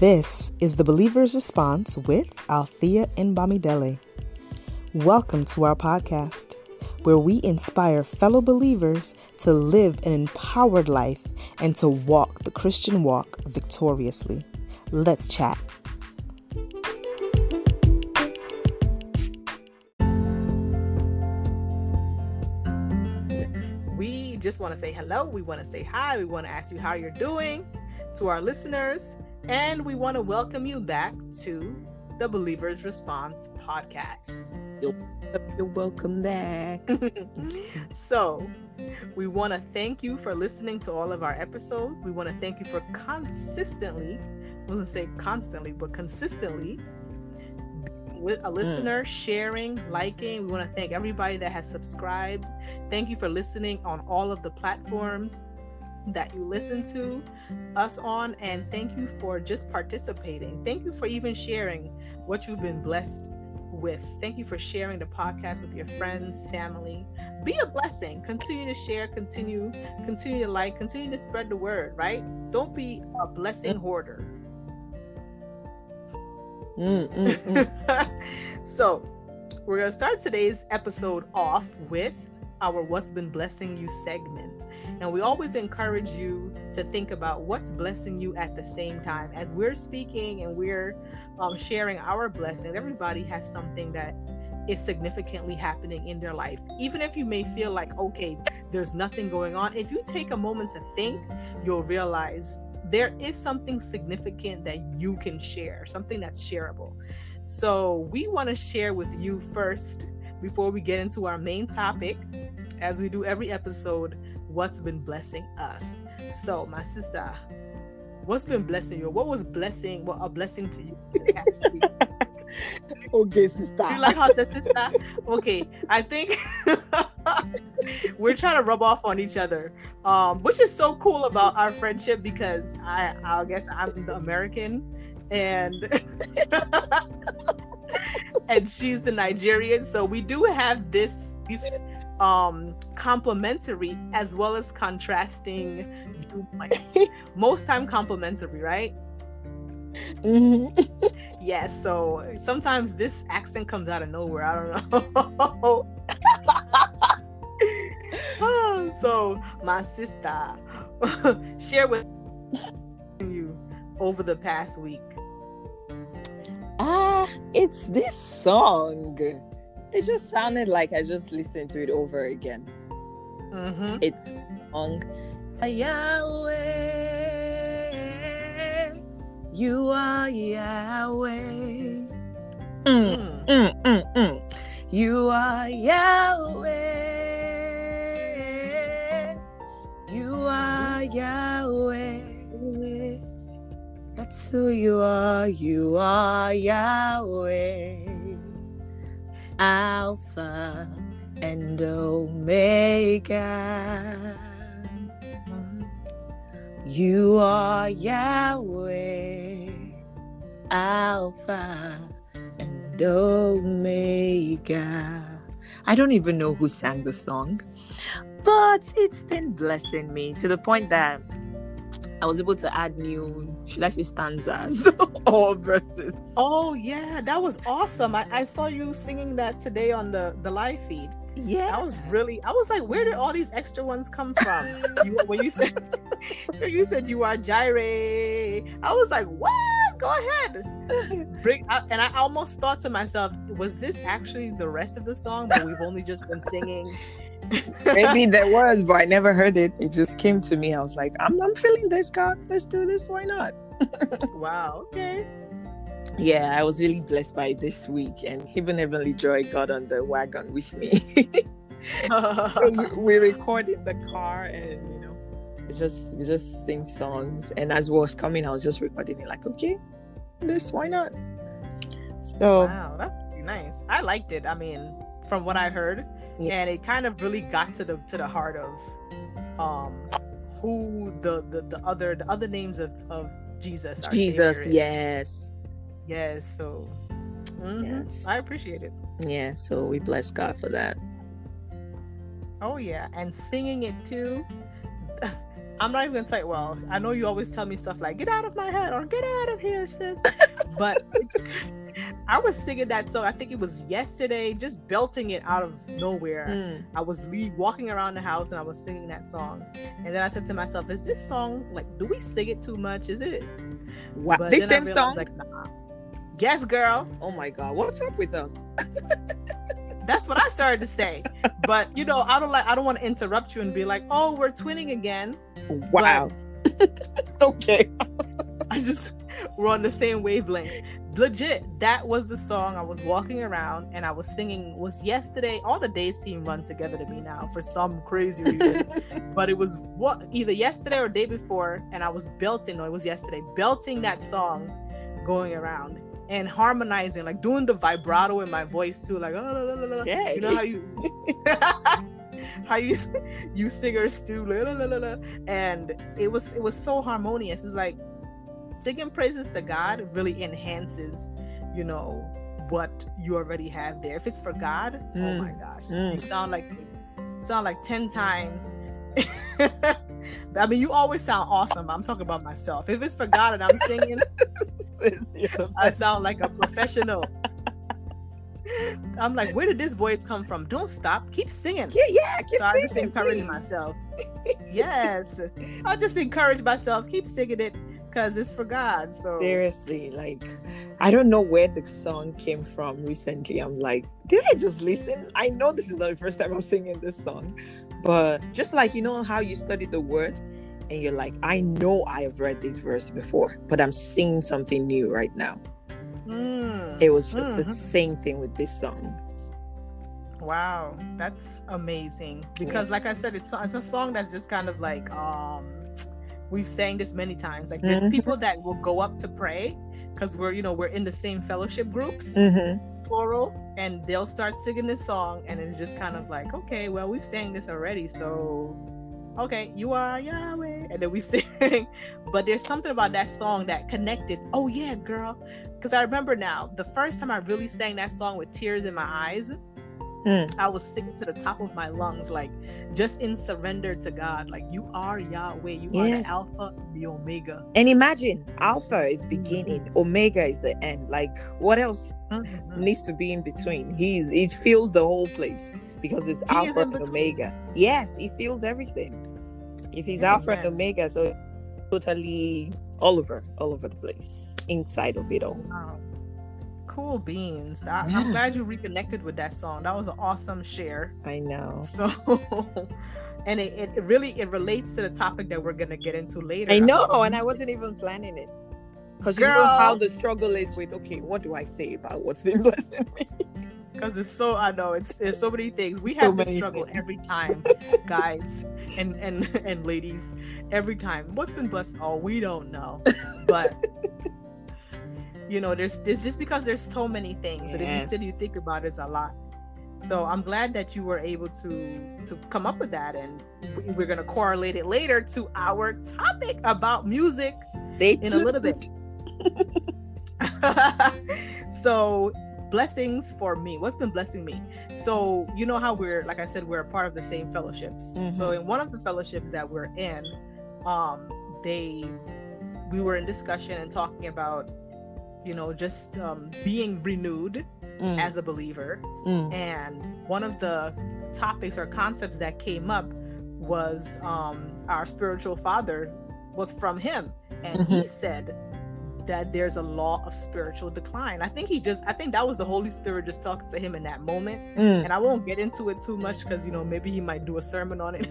This is the Believer's Response with Althea Mbamidele. Welcome to our podcast, where we inspire fellow believers to live an empowered life and to walk the Christian walk victoriously. Let's chat. We just want to say hello. We want to say hi. We want to ask you how you're doing to our listeners. And we want to welcome you back to the Believer's Response podcast. You're welcome back. So, we want to thank you for listening to all of our episodes. We want to thank you for consistently with a listener, sharing, liking. We want to thank everybody that has subscribed. Thank you for listening on all of the platforms that you listen to us on, and thank you for just participating. Thank you for even sharing what you've been blessed with. Thank you for sharing the podcast with your friends, family. Be a blessing. Continue to share, continue to like, continue to spread the word, right? Don't be a blessing hoarder. So we're going to start today's episode off with our What's Been Blessing You segment. And we always encourage you to think about what's blessing you at the same time. As we're speaking and we're sharing our blessings, everybody has something that is significantly happening in their life. Even if you may feel like, okay, there's nothing going on, if you take a moment to think, you'll realize there is something significant that you can share, something that's shareable. So we want to share with you first, before we get into our main topic, as we do every episode, what's been blessing us. So, my sister, what's been blessing you? What a blessing to you? Okay, sister. You like how I said sister? Okay, I think we're trying to rub off on each other, which is so cool about our friendship, because I guess I'm the American and and she's the Nigerian, so we do have these complementary as well as contrasting viewpoints. Most time complementary, right? Mm-hmm. Yes. Yeah, so sometimes this accent comes out of nowhere. I don't know. So my sister, share with you over the past week. It's this song. It just sounded like I just listened to it over again. Mm-hmm. It's song. Yahweh, you are Yahweh. You are Yahweh. You are Yahweh. That's who you are. You are Yahweh, Alpha and Omega. You are Yahweh, Alpha and Omega. I don't even know who sang the song, but it's been blessing me to the point that I was able to add new, should I say, stanzas or verses. Oh yeah, that was awesome. I saw you singing that today on the live feed. Yeah, I was like, where did all these extra ones come from? when you said you are Jireh, I was like, what? Go ahead. And I almost thought to myself, was this actually the rest of the song that we've only just been singing? Maybe there was, but I never heard it. It just came to me. I was like, I'm feeling this, God. Let's do this. Why not? Wow. Okay. Yeah, I was really blessed by this week, and even Heavenly Joy got on the wagon with me. We record in the car, and we just sing songs. And as it was coming, I was just recording it. Like, okay, this. Why not? So wow, that's nice. I liked it. I mean, from what I heard. Yeah. And it kind of really got to the heart of who the other names of Jesus are. Jesus, yes. So yes. I appreciate it. Yeah. So we bless God for that. Oh yeah, and singing it too. I'm not even gonna say, well, I know you always tell me stuff like, get out of my head or get out of here, sis. But I was singing that song, I think it was yesterday, just belting it out of nowhere. I was walking around the house and I was singing that song. And then I said to myself, is this song, like, do we sing it too much? Is it? Wow. The same song? Like, nah. Yes, girl. Oh my God, what's up with us? That's what I started to say. But, you know, I don't want to interrupt you and be like, oh, we're twinning again. Wow. But, okay. We're on the same wavelength. Legit, that was the song I was walking around and I was singing. Was yesterday. All the days seem run together to me now for some crazy reason. But it was either yesterday or day before, and I was belting that song, going around and harmonizing, like doing the vibrato in my voice too, like, oh, la, la, la, la. Yeah. You know how you singers do, la, la, la, la. And it was so harmonious. It's like, singing praises to God really enhances, you know, what you already have there. If it's for God, oh my gosh, you sound like 10 times. I mean, you always sound awesome. I'm talking about myself. If it's for God and I'm singing, I sound like a professional. I'm like, where did this voice come from? Don't stop. Keep singing. Yeah. So I'm just encouraging myself. Yes. I'll just encourage myself. Keep singing it. Because it's for God. So seriously, like, I don't know where the song came from recently. I'm like, did I just listen? I know this is not the first time I'm singing this song, but just like, you know how you study the word and you're like, I know I have read this verse before, but I'm singing something new right now. It was just the same thing with this song. Wow, that's amazing. Because like I said, it's a song that's just kind of like, we've sang this many times. Like, there's people that will go up to pray because we're in the same fellowship groups, plural, and they'll start singing this song, and it's just kind of like, okay, well, we've sang this already, so okay, you are Yahweh, and then we sing. But there's something about that song that connected. Oh yeah, girl, because I remember now the first time I really sang that song with tears in my eyes. I was singing to the top of my lungs, like, just in surrender to God, like, you are Yahweh, you are the Alpha, the Omega. And imagine, Alpha is beginning, Omega is the end. Like, what else needs to be in between? It fills the whole place because it's Alpha and Omega. Yes, it fills everything. If he's Alpha and Omega, so totally all over the place, inside of it all. Wow. Cool beans. I'm glad you reconnected with that song. That was an awesome share. I know. So, and it really relates to the topic that we're gonna get into later. I know, and I wasn't even planning it, because you know how the struggle is with, okay, what do I say about what's been blessing me? Because it's so many things. We have this struggle every time, guys and ladies. Every time, what's been blessed? Oh, we don't know, but. You know, there's just because there's so many things that if you sit and you think about, it's a lot. So I'm glad that you were able to come up with that, and we're gonna correlate it later to our topic about music in a little bit. So blessings for me. What's been blessing me? So you know how like I said, we're a part of the same fellowships. So in one of the fellowships that we're in, we were in discussion and talking about, you know, just being renewed as a believer. And one of the topics or concepts that came up was our spiritual father was from him. And he said that there's a law of spiritual decline. I think that was the Holy Spirit just talking to him in that moment. And I won't get into it too much because, you know, maybe he might do a sermon on it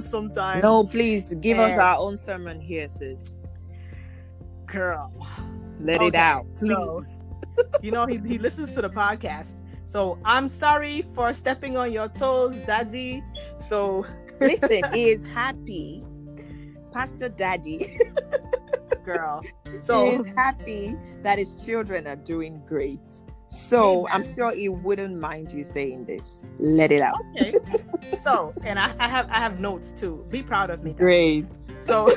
sometime. No, please give us our own sermon here, sis. Girl. Let it out. So, you know, he listens to the podcast. So I'm sorry for stepping on your toes, Daddy. So listen, he is happy. Pastor Daddy. Girl. So he is happy that his children are doing great. So I'm sure he wouldn't mind you saying this. Let it out. Okay. So, and I have notes too. Be proud of me. Great. Daddy. So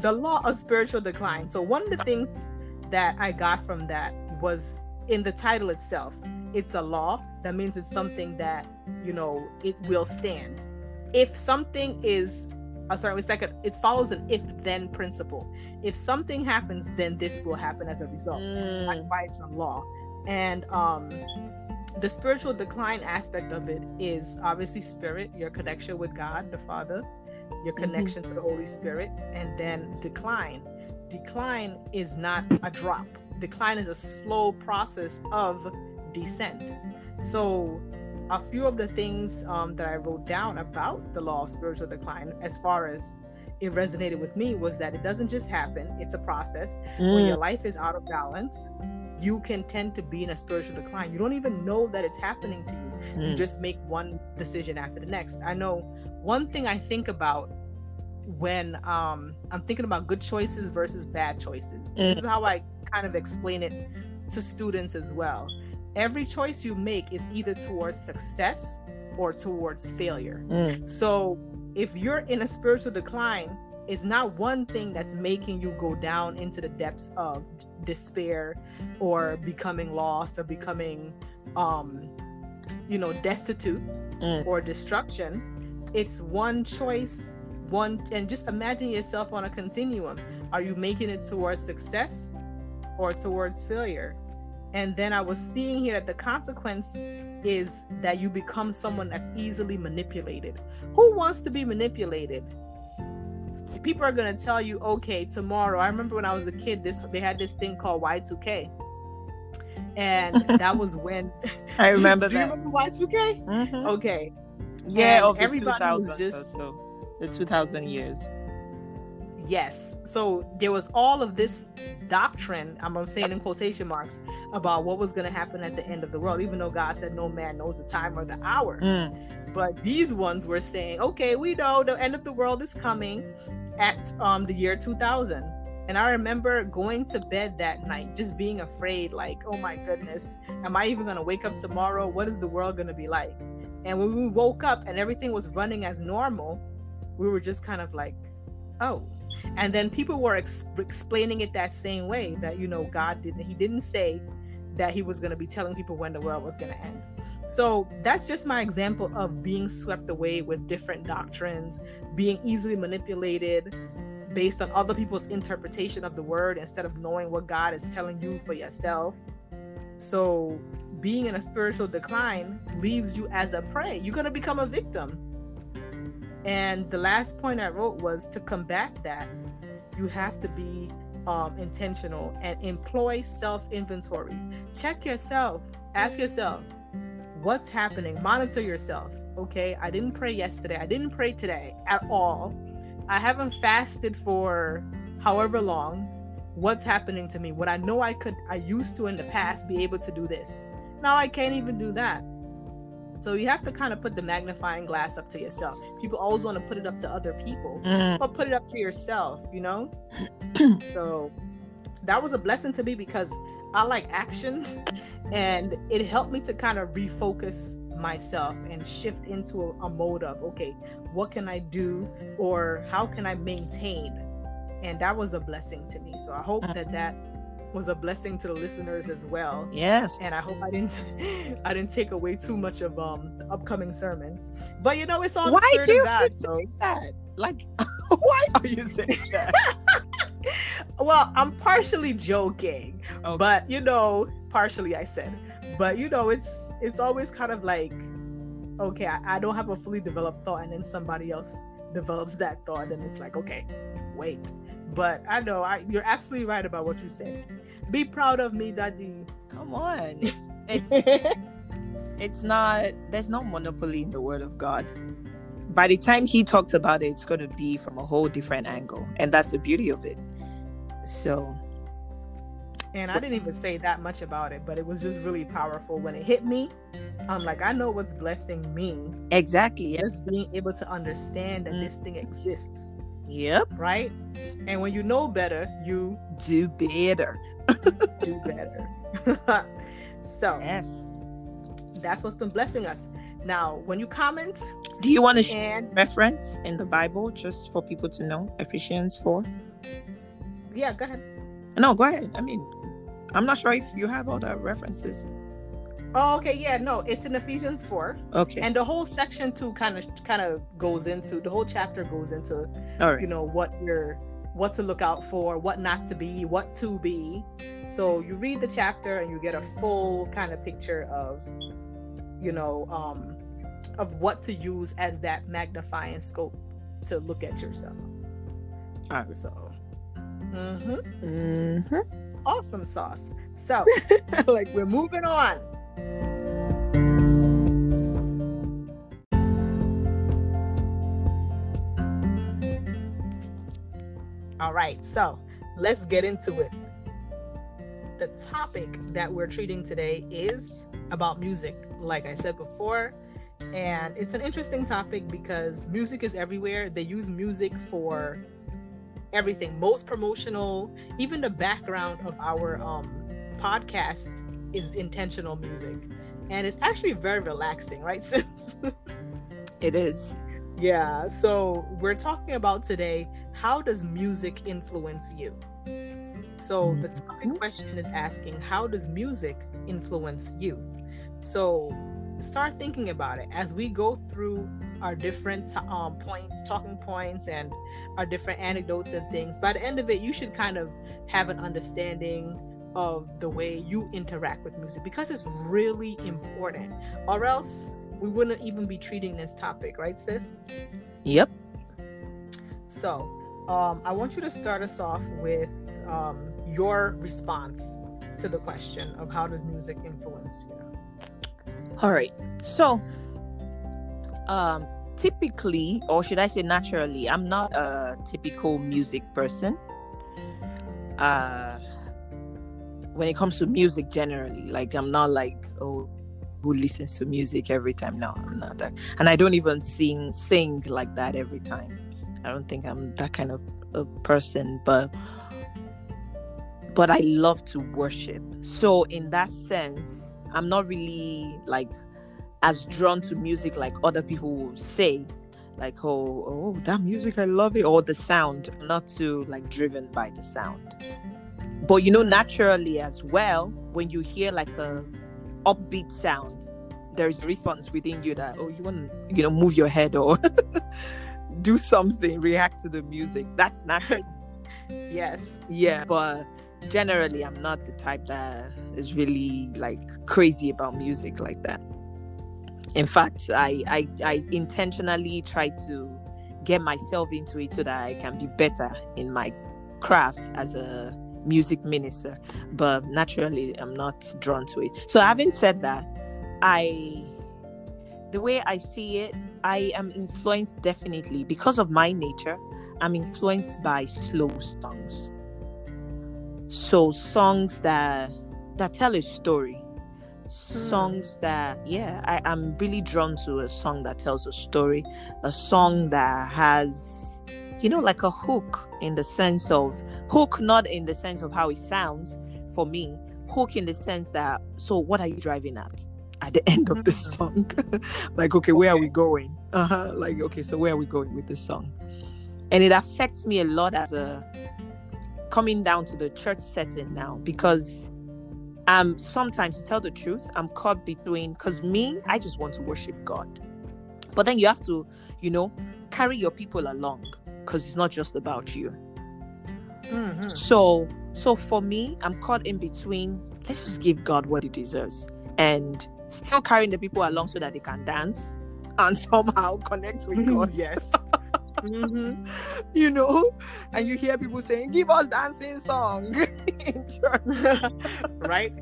the law of spiritual decline. So one of the things that I got from that was in the title itself. It's a law. That means it's something that, you know, it will stand. If something is It follows an if-then principle. If something happens, then this will happen as a result. That's why it's a law. And the spiritual decline aspect of it is obviously spirit, your connection with God, the Father, your connection to the Holy Spirit, and then decline. Decline is not a drop. Decline is a slow process of descent. So a few of the things that I wrote down about the law of spiritual decline, as far as it resonated with me, was that it doesn't just happen. It's a process. When your life is out of balance, you can tend to be in a spiritual decline. You don't even know that it's happening to you. You just make one decision after the next. I know one thing I think about when I'm thinking about good choices versus bad choices. This is how I kind of explain it to students as well. Every choice you make is either towards success or towards failure. So if you're in a spiritual decline, it's not one thing that's making you go down into the depths of despair or becoming lost or becoming, destitute or destruction. It's one choice. And just imagine yourself on a continuum. Are you making it towards success or towards failure? And then I was seeing here that the consequence is that you become someone that's easily manipulated. Who wants to be manipulated? People are going to tell you, okay, tomorrow. I remember when I was a kid, they had this thing called Y2K. And that was when... I remember Do you remember Y2K? Mm-hmm. Okay. Yeah, over everybody was just... The 2000 years. Yes. So there was all of this doctrine, I'm saying in quotation marks, about what was going to happen at the end of the world, even though God said no man knows the time or the hour. But these ones were saying, okay, we know the end of the world is coming at the year 2000. And I remember going to bed that night, just being afraid, like, oh my goodness, am I even going to wake up tomorrow? What is the world going to be like? And when we woke up and everything was running as normal, we were just kind of like, oh. And then people were explaining it that same way, that, God didn't say that he was going to be telling people when the world was going to end. So that's just my example of being swept away with different doctrines, being easily manipulated based on other people's interpretation of the word instead of knowing what God is telling you for yourself. So being in a spiritual decline leaves you as a prey. You're going to become a victim. And the last point I wrote was, to combat that, you have to be intentional and employ self-inventory. Check yourself. Ask yourself, what's happening? Monitor yourself. Okay, I didn't pray yesterday. I didn't pray today at all. I haven't fasted for however long. What's happening to me? What I know I used to in the past be able to do this. Now I can't even do that. So you have to kind of put the magnifying glass up to yourself. People always want to put it up to other people, but put it up to yourself, So that was a blessing to me because I like actions, and it helped me to kind of refocus myself and shift into a mode of, okay, what can I do or how can I maintain? And that was a blessing to me. So I hope that was a blessing to the listeners as well. Yes. And I hope I didn't take away too much of the upcoming sermon. But it's all the spirit of God. So that? Like, why are you saying that? Well, I'm partially joking, okay. But partially I said. But it's always kind of like, okay, I don't have a fully developed thought, and then somebody else develops that thought, and it's like, okay, wait. But I know you're absolutely right about what you said. Be proud of me, Daddy. Come on. It's not, there's no monopoly in the word of God. By the time he talks about it, it's going to be from a whole different angle. And that's the beauty of it. So. And I didn't even say that much about it, but it was just really powerful. When it hit me, I'm like, I know what's blessing me. Exactly. Just being able to understand that this thing exists. Yep. Right? And when you know better, you do better. Do better. So yes. That's what's been blessing us. Now, when you comment, do you want to share reference in the Bible just for people to know? Ephesians 4? Yeah, go ahead. No, go ahead. I mean, I'm not sure if you have all the references. Oh, okay, yeah, no, it's in Ephesians 4. Okay. And the whole section too kind of goes into, the whole chapter goes into, right, you know, what to look out for, what not to be, what to be. So you read the chapter and you get a full kind of picture of, you know, of what to use as that magnifying scope to look at yourself. All right. So, mm-hmm. Mm-hmm. Awesome sauce. So, like, we're moving on. All right, so let's get into it. The topic that we're treating today is about music, like I said before, and it's an interesting topic because music is everywhere. They use music for everything. Most promotional, even the background of our podcast is intentional music, and it's actually very relaxing, right, Sims? It is. Yeah, so we're talking about today, how does music influence you? So the topic question is asking, how does music influence you? So start thinking about it as we go through our different points, talking points, and our different anecdotes and things. By the end of it, you should kind of have an understanding of the way you interact with music, because it's really important, or else we wouldn't even be treating this topic, right, sis? Yep. So I want you to start us off with your response to the question of how does music influence you? All right. So typically, or should I say naturally, I'm not a typical music person. When it comes to music generally, like, I'm not like, oh, who listens to music every time? No, I'm not that. And I don't even sing like that every time. I don't think I'm that kind of a person, but I love to worship. So in that sense, I'm not really like as drawn to music like other people will say, like, oh, that music, I love it, or the sound. I'm not too like driven by the sound. But you know, naturally as well, when you hear like a upbeat sound, there is a response within you that, oh, you want to, you know, move your head or do something, react to the music. That's natural. Yes. Yeah, but generally I'm not the type that is really like crazy about music like that. In fact, I intentionally try to get myself into it so that I can be better in my craft as a music minister, but naturally I'm not drawn to it. So having said that, the way I see it, I am influenced definitely because of my nature. I'm influenced by slow songs. So songs that tell a story. Songs that, yeah, I'm really drawn to a song that tells a story. A song that has, you know, like a hook, in the sense of hook, not in the sense of how it sounds for me. Hook in the sense that, so what are you driving at? At the end of the song, like, okay, where are we going? Like, okay, so where are we going with this song? And it affects me a lot as a coming down to the church setting now, because I'm sometimes, to tell the truth, I'm caught between, because me, I just want to worship God, but then you have to, you know, carry your people along, because it's not just about you. Mm-hmm. So for me, I'm caught in between. Let's just give God what He deserves, and still carrying the people along so that they can dance and somehow connect with God. Yes. Mm-hmm. You know, and you hear people saying, give us dancing song in church. Right?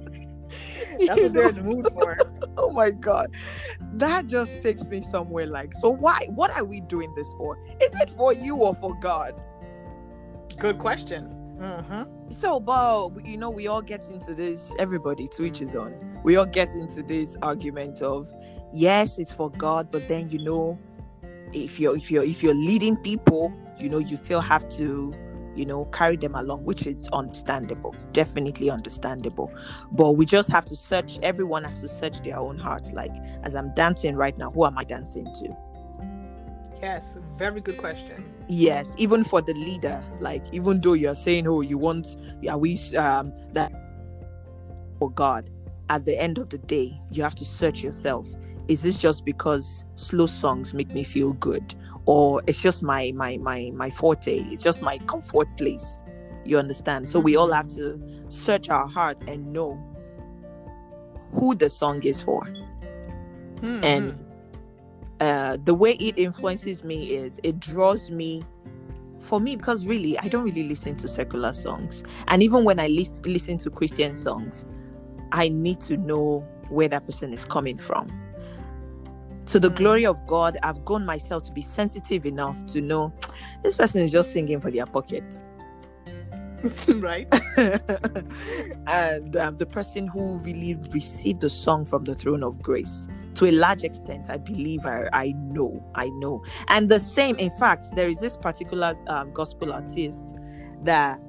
That's what they're in the mood for. Oh my God. That just takes me somewhere like, so why? What are we doing this for? Is it for you or for God? Good question. Mm-hmm. So, but you know, we all get into this, everybody, to each his own. We all get into this argument of, yes, it's for God, but then, you know, if you're leading people, you know, you still have to, you know, carry them along, which is understandable, definitely understandable. But we just have to search. Everyone has to search their own heart. Like, as I'm dancing right now, who am I dancing to? Yes, very good question. Yes, even for the leader, like, even though you're saying, oh, you want, yeah, we that for God, at the end of the day, you have to search yourself. Is this just because slow songs make me feel good? Or it's just my forte. It's just my comfort place. You understand? So we all have to search our heart and know who the song is for. Mm-hmm. And the way it influences me is it draws me, for me, because really, I don't really listen to secular songs. And even when I listen to Christian songs, I need to know where that person is coming from. To the glory of God, I've grown myself to be sensitive enough to know this person is just singing for their pocket. Right. And the person who really received the song from the throne of grace, to a large extent, I believe I know. And the same, in fact, there is this particular gospel artist that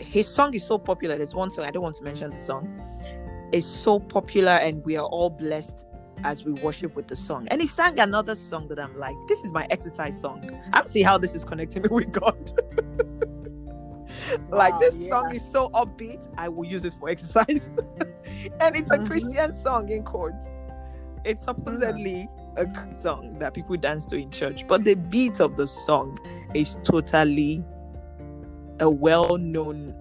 his song is so popular. There's one song, I don't want to mention the song. It's so popular and we are all blessed as we worship with the song. And he sang another song that I'm like, this is my exercise song. I don't see how this is connecting me with God. Like, wow, this song is so upbeat, I will use it for exercise. And it's a Christian song in court. It's supposedly a good song that people dance to in church, but the beat of the song is totally a well-known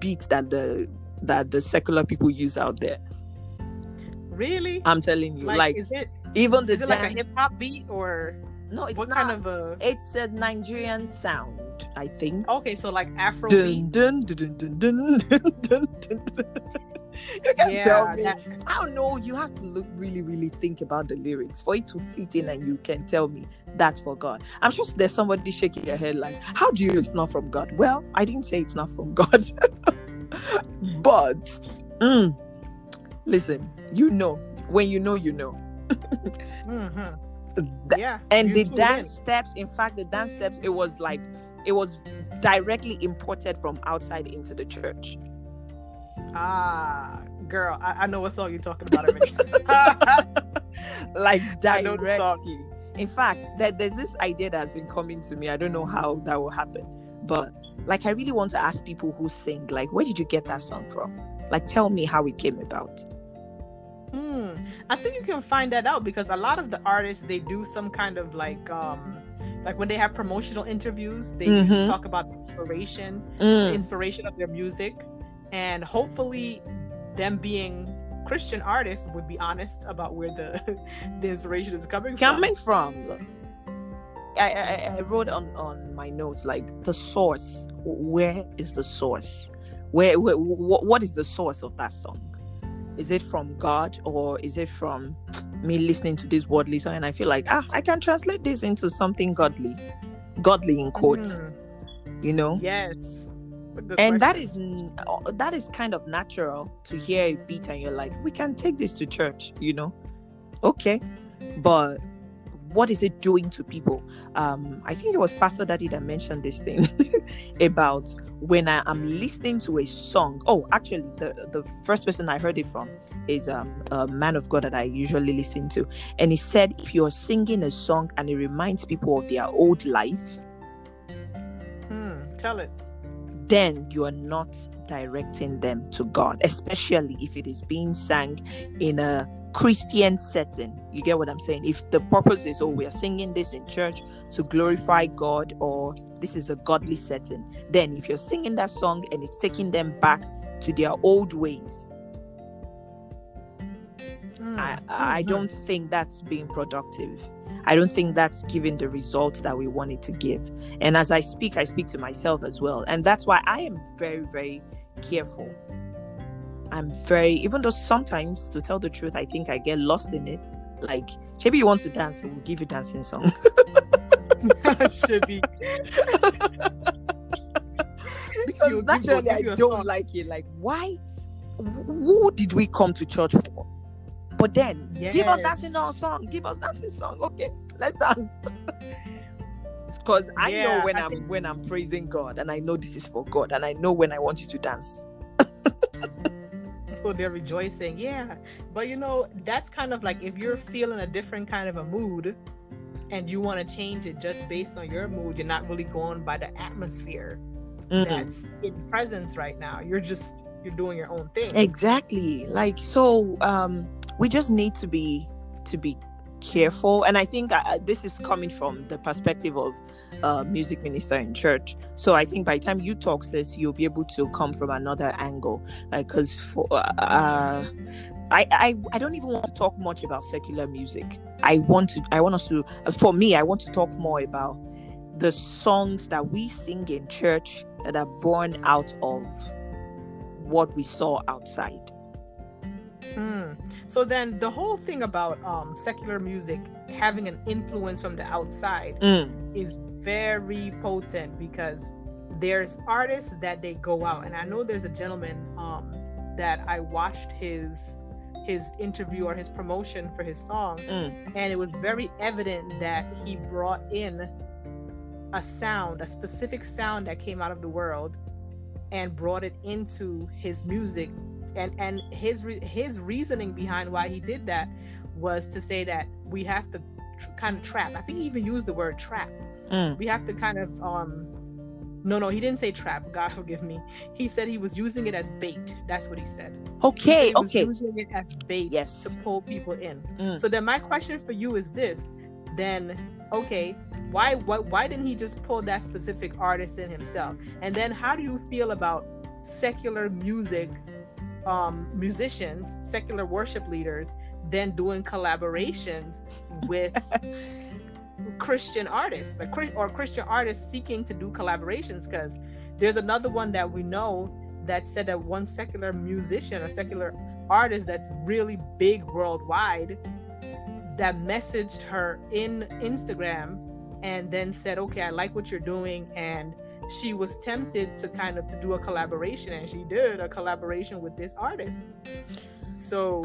beat that the secular people use out there. Really? I'm telling you, like is it even the is it dance, like a hip-hop beat or no? It's what not, kind of a? It's a Nigerian sound, I think. Okay, so like Afro beat. You can tell me. I don't know. You have to look really think about the lyrics for it to fit in, and you can tell me that's for God. I'm sure there's somebody shaking their head like, "How do you know it's not from God?" Well, I didn't say it's not from God, but listen, you know when you know, you know. Mm-hmm. Yeah, and the dance steps. In fact, the dance steps. It was directly imported from outside into the church. Ah, girl, I know what song you're talking about already. Like directly. In fact, there's this idea that has been coming to me. I don't know how that will happen, but like, I really want to ask people who sing, like, where did you get that song from? Like, tell me how it came about. I think you can find that out, because a lot of the artists, they do some kind of like when they have promotional interviews, they usually talk about the inspiration of their music. And hopefully them being Christian artists would be honest about where the inspiration is coming from. I wrote on my notes, like, the source. Where is the source? Where what is the source of that song? Is it from God, or is it from me listening to this worldly song and I feel like, I can translate this into something godly in quotes, you know? Yes. And question. that is kind of natural to hear a beat and you're like, we can take this to church, you know? Okay, but what is it doing to people? I think it was Pastor Daddy that mentioned this thing about when I am listening to a song. Oh, actually, the first person I heard it from is a man of God that I usually listen to. And he said, if you're singing a song and it reminds people of their old life, tell it, then you are not directing them to God, especially if it is being sung in a Christian setting. You get what I'm saying? If the purpose is, we are singing this in church to glorify God, or this is a godly setting, then if you're singing that song and it's taking them back to their old ways, I don't think that's being productive. I don't think that's giving the results that we want it to give. And as I speak to myself as well. And that's why I am very, very careful. Even though sometimes, to tell the truth, I think I get lost in it. Like, Shebi, you want to dance? We'll give you dancing song. Shebi. Because naturally, I don't like it. Like, why? Who did we come to church for? But then, give us dancing song. Give us dancing song. Okay, let's dance. Because I know when I'm praising God, and I know this is for God, and I know when I want you to dance. So they're rejoicing, but you know, that's kind of like, if you're feeling a different kind of a mood and you want to change it just based on your mood, you're not really going by the atmosphere that's in presence right now. You're just you're doing your own thing. Exactly. Like, so we just need to be careful. And I think this is coming from the perspective of music minister in church. So I think by the time you talk, sis, you'll be able to come from another angle. Because I don't even want to talk much about secular music. I want to talk more about the songs that we sing in church that are born out of what we saw outside. So then the whole thing about secular music having an influence from the outside is very potent, because there's artists that they go out, and I know there's a gentleman that I watched his interview or his promotion for his song, and it was very evident that he brought in a specific sound that came out of the world and brought it into his music. And his reasoning behind why he did that was to say that we have to kind of trap. I think he even used the word trap. We have to kind of no, he didn't say trap. God forgive me. He said he was using it as bait. That's what he said. Okay, he was using it as bait, yes, to pull people in. So then my question for you is this. Then, okay, why didn't he just pull that specific artist in himself? And then how do you feel about secular music? Musicians, secular worship leaders, then doing collaborations with Christian artists, or Christian artists seeking to do collaborations, because there's another one that we know that said that one secular musician or secular artist that's really big worldwide that messaged her in Instagram and then said, okay, I like what you're doing, and she was tempted to kind of to do a collaboration, and she did a collaboration with this artist. So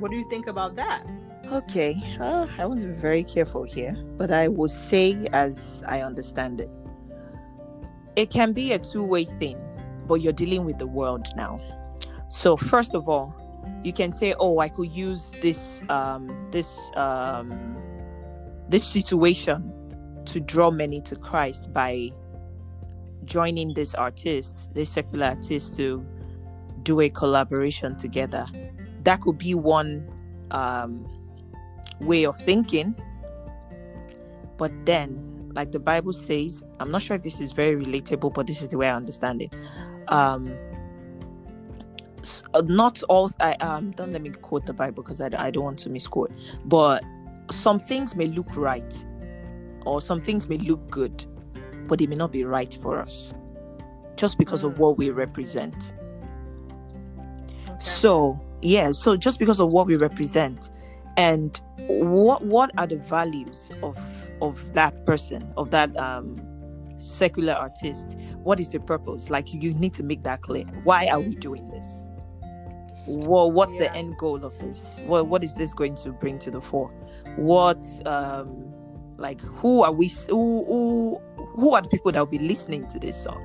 what do you think about that? Okay, I was very careful here, but I will say as I understand it. It can be a two-way thing, but you're dealing with the world now. So first of all, you can say, oh, I could use this situation to draw many to Christ by joining this secular artist to do a collaboration together. That could be one way of thinking. But then, like the Bible says, I'm not sure if this is very relatable, but this is the way I understand it. Not all, don't let me quote the Bible, because I don't want to misquote, but some things may look right or some things may look good, but they may not be right for us just because of what we represent. Okay. So just because of what we represent, and what are the values of that person, of that secular artist? What is the purpose? Like, you need to make that clear. Why are we doing this? Well, what's the end goal of this? Well, what is this going to bring to the fore? What like, who are we? Who are the people that will be listening to this song?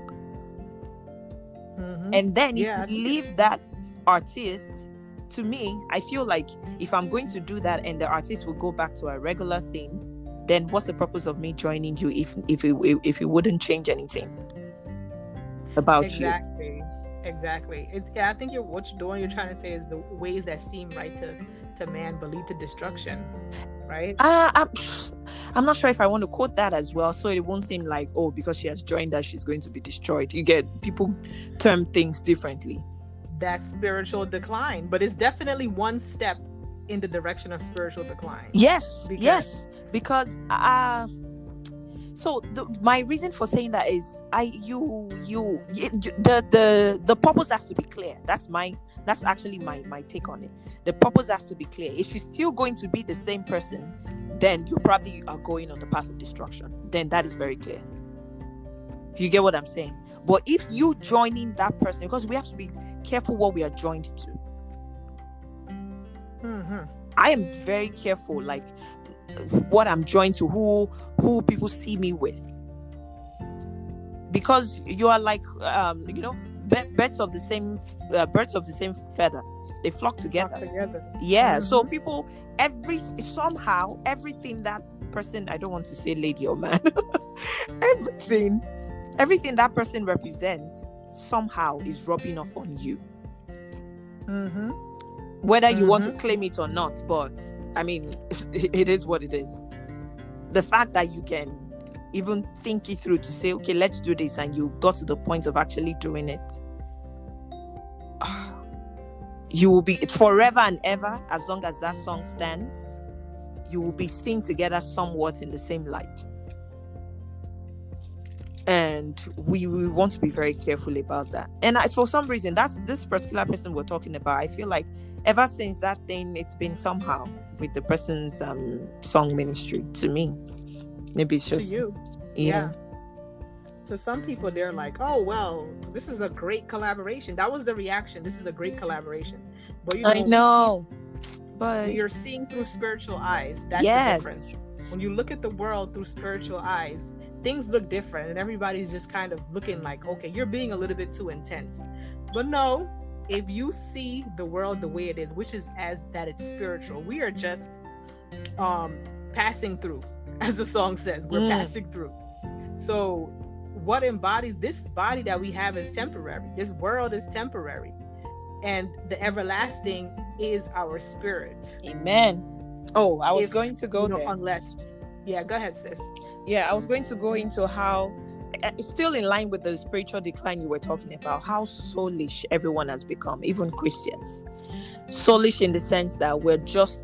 Mm-hmm. And then if you leave that artist, to me, I feel like if I'm going to do that and the artist will go back to a regular thing, then what's the purpose of me joining you if it wouldn't change anything about you? Exactly. It's, I think what you're doing, you're trying to say is the ways that seem right to man but lead to destruction, right? I'm not sure if I want to quote that as well, so it won't seem like, oh, because she has joined us, she's going to be destroyed. You get people term things differently. That's spiritual decline, but it's definitely one step in the direction of spiritual decline. Yes, because so my reason for saying that is the purpose has to be clear. That's actually my take on it. The purpose has to be clear. If you're still going to be the same person, then you probably are going on the path of destruction. Then that is very clear. You get what I'm saying? But if you joining that person, because we have to be careful what we are joined to. Mm-hmm. I am very careful, like, what I'm joined to, who people see me with, because you are like birds of the same feather, they flock together. Mm-hmm. So people, everything that person, I don't want to say lady or man, everything that person represents somehow is rubbing off on you. Mm-hmm. Whether you want to claim it or not, but I mean, it is what it is. The fact that you can even think it through to say, okay, let's do this, and you got to the point of actually doing it, you will be forever and ever, as long as that song stands, you will be seen together somewhat in the same light. And we want to be very careful about that. And for some reason, that's this particular person we're talking about. I feel like ever since that thing, it's been somehow with the person's song ministry to me. Maybe it's just to you. Yeah. To some people, they're like, oh, well, this is a great collaboration. That was the reaction. This is a great collaboration. But you know, I know. But you're seeing through spiritual eyes. That's the difference. When you look at the world through spiritual eyes, things look different, and everybody's just kind of looking like, okay, you're being a little bit too intense. But no, if you see the world the way it is, which is as that it's spiritual, we are just passing through, as the song says, we're passing through. So what embodies this body that we have is temporary. This world is temporary, and the everlasting is our spirit. Amen. Oh, I was going to go there. Unless, go ahead, sis. Yeah, I was going to go into how, still in line with the spiritual decline you were talking about, how soulish everyone has become, even Christians. Soulish in the sense that we're just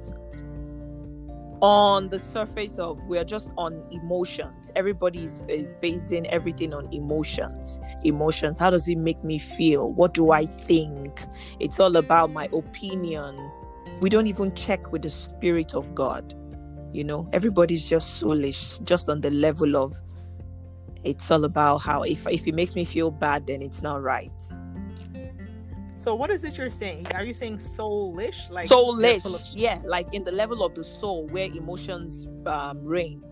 on the surface of, we're just on emotions. Everybody is basing everything on emotions. Emotions, how does it make me feel? What do I think? It's all about my opinion. We don't even check with the Spirit of God. You know, everybody's just soulish, just on the level of, it's all about how, if it makes me feel bad, then it's not right. So what is it you're saying? Are you saying soulish? Like soulish, like in the level of the soul where emotions reign.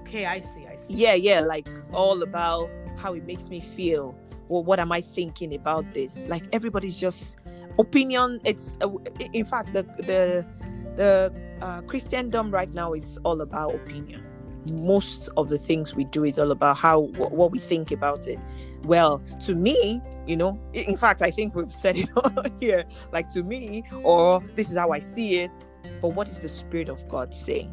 Okay, I see. Yeah, like all about how it makes me feel. Well, what am I thinking about this? Like everybody's just opinion. It's, in fact, the Christendom right now is all about opinion. Most of the things we do is all about how what we think about it. Well, to me, you know, in fact, I think we've said it all here. Like to me, or this is how I see it. But what is the Spirit of God saying?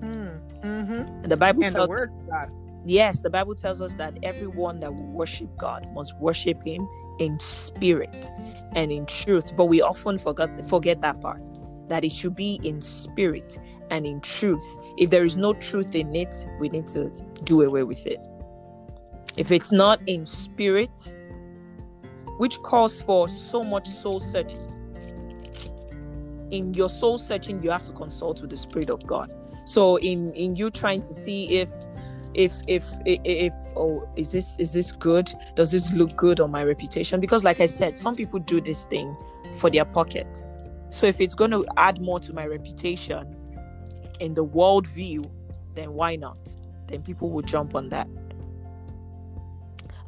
Mm-hmm. And the Bible and tells the Word of God. Yes, the Bible tells us that everyone that will worship God must worship Him in spirit and in truth. But we often forget that part. That it should be in spirit and in truth. If there is no truth in it, we need to do away with it. If it's not in spirit, which calls for so much soul searching. In your soul searching, you have to consult with the Spirit of God. So in you trying to see if oh, is this good? Does this look good on my reputation? Because like I said, some people do this thing for their pocket. So if it's going to add more to my reputation in the world view, then why not? Then people will jump on that.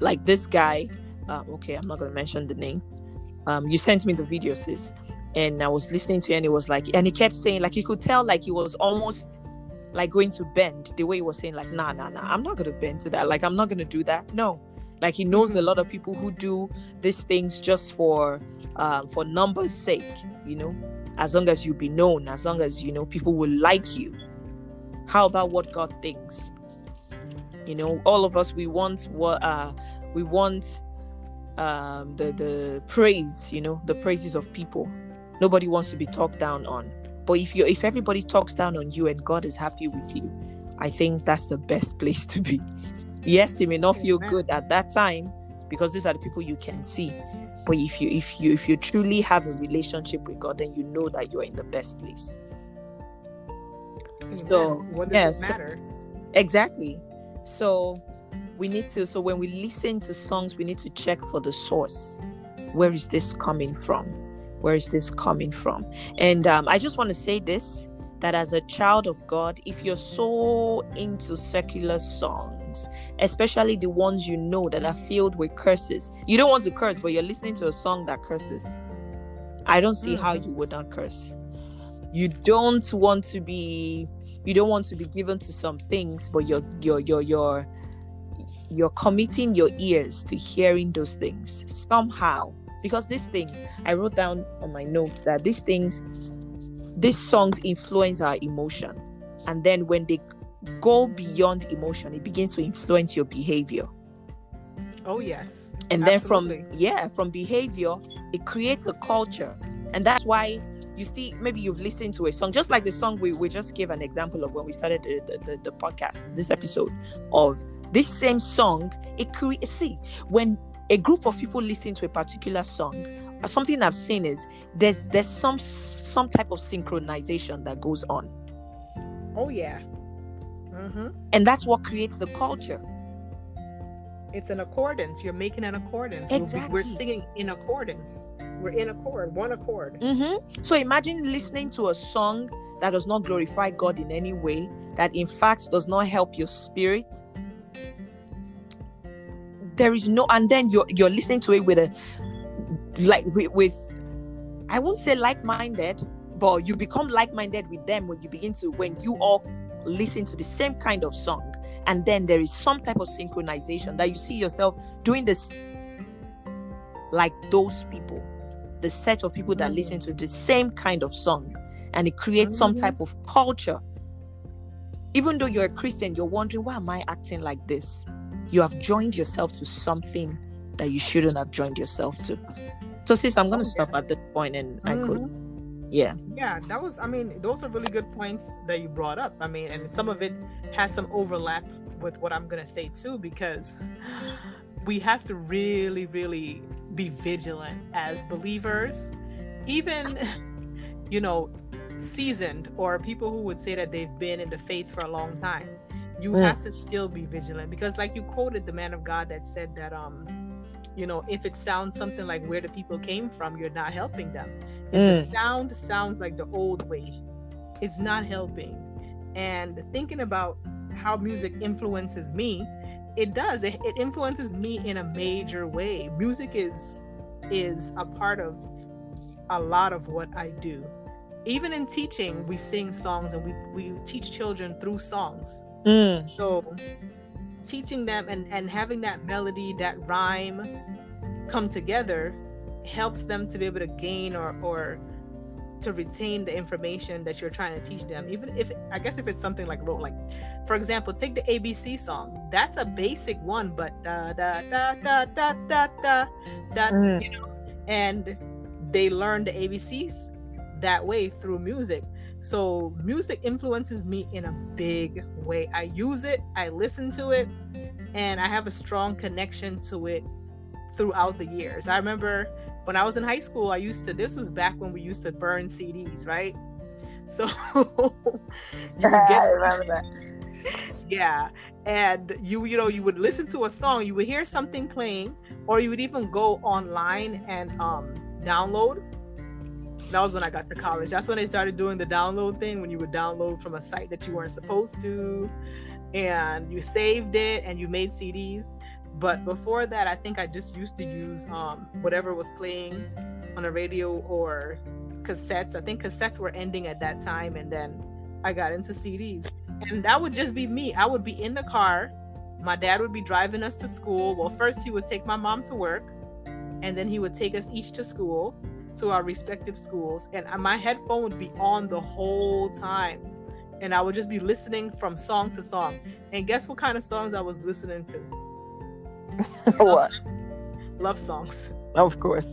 Like this guy, okay, I'm not going to mention the name. You sent me the video, sis, and I was listening to it, and it was like, and he kept saying, like, you could tell, like, he was almost like going to bend the way he was saying, like, nah, I'm not going to bend to that. Like, I'm not going to do that. No. Like he knows a lot of people who do these things just for numbers' sake, you know. As long as you be known, as long as you know people will like you. How about what God thinks? You know, all of us, we want what the praise, you know, the praises of people. Nobody wants to be talked down on. But if everybody talks down on you and God is happy with you, I think that's the best place to be. Yes, it may not feel good at that time because these are the people you can see. But if you truly have a relationship with God, then you know that you're in the best place. Amen. So what does it matter? So, exactly. So we need to. So when we listen to songs, we need to check for the source. Where is this coming from? Where is this coming from? And I just want to say this. That as a child of God, if you're so into secular songs, especially the ones you know that are filled with curses, you don't want to curse, but you're listening to a song that curses. I don't see how you would not curse. You don't want to be given to some things, but you're you're committing your ears to hearing those things somehow. Because these things, I wrote down on my notes that these things, these songs influence our emotion. And then when they go beyond emotion, it begins to influence your behavior. Oh, yes. And absolutely. Then from behavior, it creates a culture. And that's why you see, maybe you've listened to a song, just like the song we just gave an example of when we started the podcast, this episode of this same song. It creates, see, when a group of people listen to a particular song, something I've seen is there's some type of synchronization that goes on. Oh, yeah. Mm-hmm. And that's what creates the culture. It's an accordance. You're making an accordance. Exactly. We're singing in accordance. We're in accord, one accord. Mm-hmm. So imagine listening to a song that does not glorify God in any way, that in fact does not help your spirit. There is no, and then you're listening to it with a, like with, I won't say like-minded, but you become like-minded with them when you all listen to the same kind of song. And then there is some type of synchronization that you see yourself doing this, like those people, the set of people that mm-hmm. listen to the same kind of song, and it creates mm-hmm. some type of culture. Even though you're a Christian, you're wondering, why am I acting like this? You have joined yourself to something that you shouldn't have joined yourself to. So sis, I'm going to stop at this point and mm-hmm. I could. Yeah, that was, I mean, those are really good points that you brought up. I mean, and some of it has some overlap with what I'm going to say too, because we have to really, really be vigilant as believers, even, you know, seasoned or people who would say that they've been in the faith for a long time. You have to still be vigilant, because like you quoted the man of God that said that, you know, if it sounds something like where the people came from, you're not helping them. If the sound sounds like the old way, it's not helping. And thinking about how music influences me, it does. It influences me in a major way. Music is a part of a lot of what I do. Even in teaching, we sing songs and we teach children through songs. So teaching them and having that melody, that rhyme come together helps them to be able to gain or to retain the information that you're trying to teach them. Even if, I guess, if it's something like, for example, take the ABC song. That's a basic one, but da da da da da da da, you know, and they learn the ABCs that way through music. So music influences me in a big way. I use it, I listen to it, and I have a strong connection to it throughout the years. I remember when I was in high school, this was back when we used to burn CDs, right? So you would get I remember that. Yeah. And you know, you would listen to a song, you would hear something playing, or you would even go online and download. That was when I got to college. That's when they started doing the download thing, when you would download from a site that you weren't supposed to, and you saved it and you made CDs. But before that, I think I just used to use whatever was playing on a radio or cassettes. I think cassettes were ending at that time, and then I got into CDs. And that would just be me. I would be in the car. My dad would be driving us to school. Well, first he would take my mom to work, and then he would take us each to school, to our respective schools, and my headphone would be on the whole time, and I would just be listening from song to song. And guess what kind of songs I was listening to? What? Love songs, of course.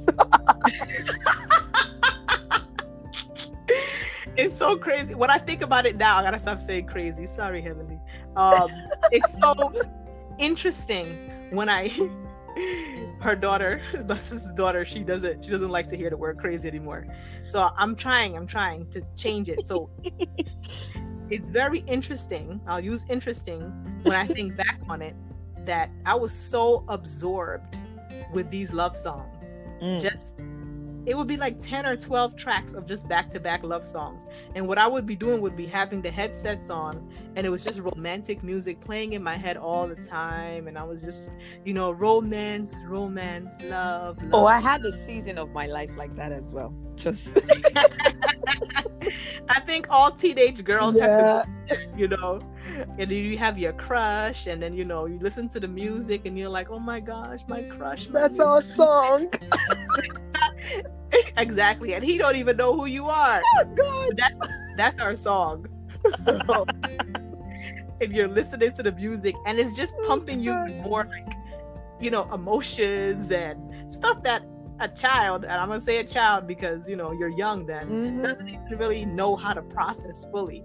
It's so crazy when I think about it now. I gotta stop saying crazy, sorry Heavenly. It's so interesting when I her daughter, my sister's daughter, she doesn't like to hear the word crazy anymore. So I'm trying to change it. So it's very interesting. I'll use interesting when I think back on it, that I was so absorbed with these love songs. Just, it would be like 10 or 12 tracks of just back-to-back love songs. And what I would be doing would be having the headsets on, and it was just romantic music playing in my head all the time. And I was just, you know, romance, love. I had a season of my life like that as well. Just I think all teenage girls have to, you know, and you have your crush, and then, you know, you listen to the music and you're like, oh my gosh, my crush. That's our song. Exactly. And he don't even know who you are. Oh, God. That's our song. So if you're listening to the music and it's just pumping you with more, like, you know, emotions and stuff that a child, and I'm going to say a child because, you know, you're young then, doesn't even really know how to process fully.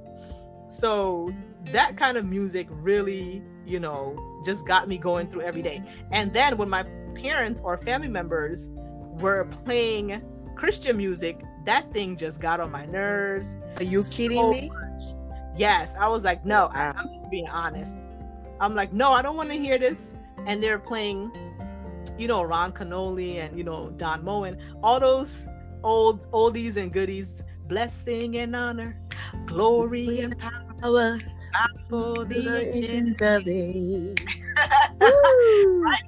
So that kind of music really, you know, just got me going through every day. And then when my parents or family members were playing Christian music, that thing just got on my nerves. Are you kidding me? Yes. I was like, no, I'm being honest. I'm like, no, I don't want to hear this. And they're playing, you know, Ron Cannoli and, you know, Don Moen, all those oldies and goodies. Blessing and honor, glory and power for the ancient of days. Right?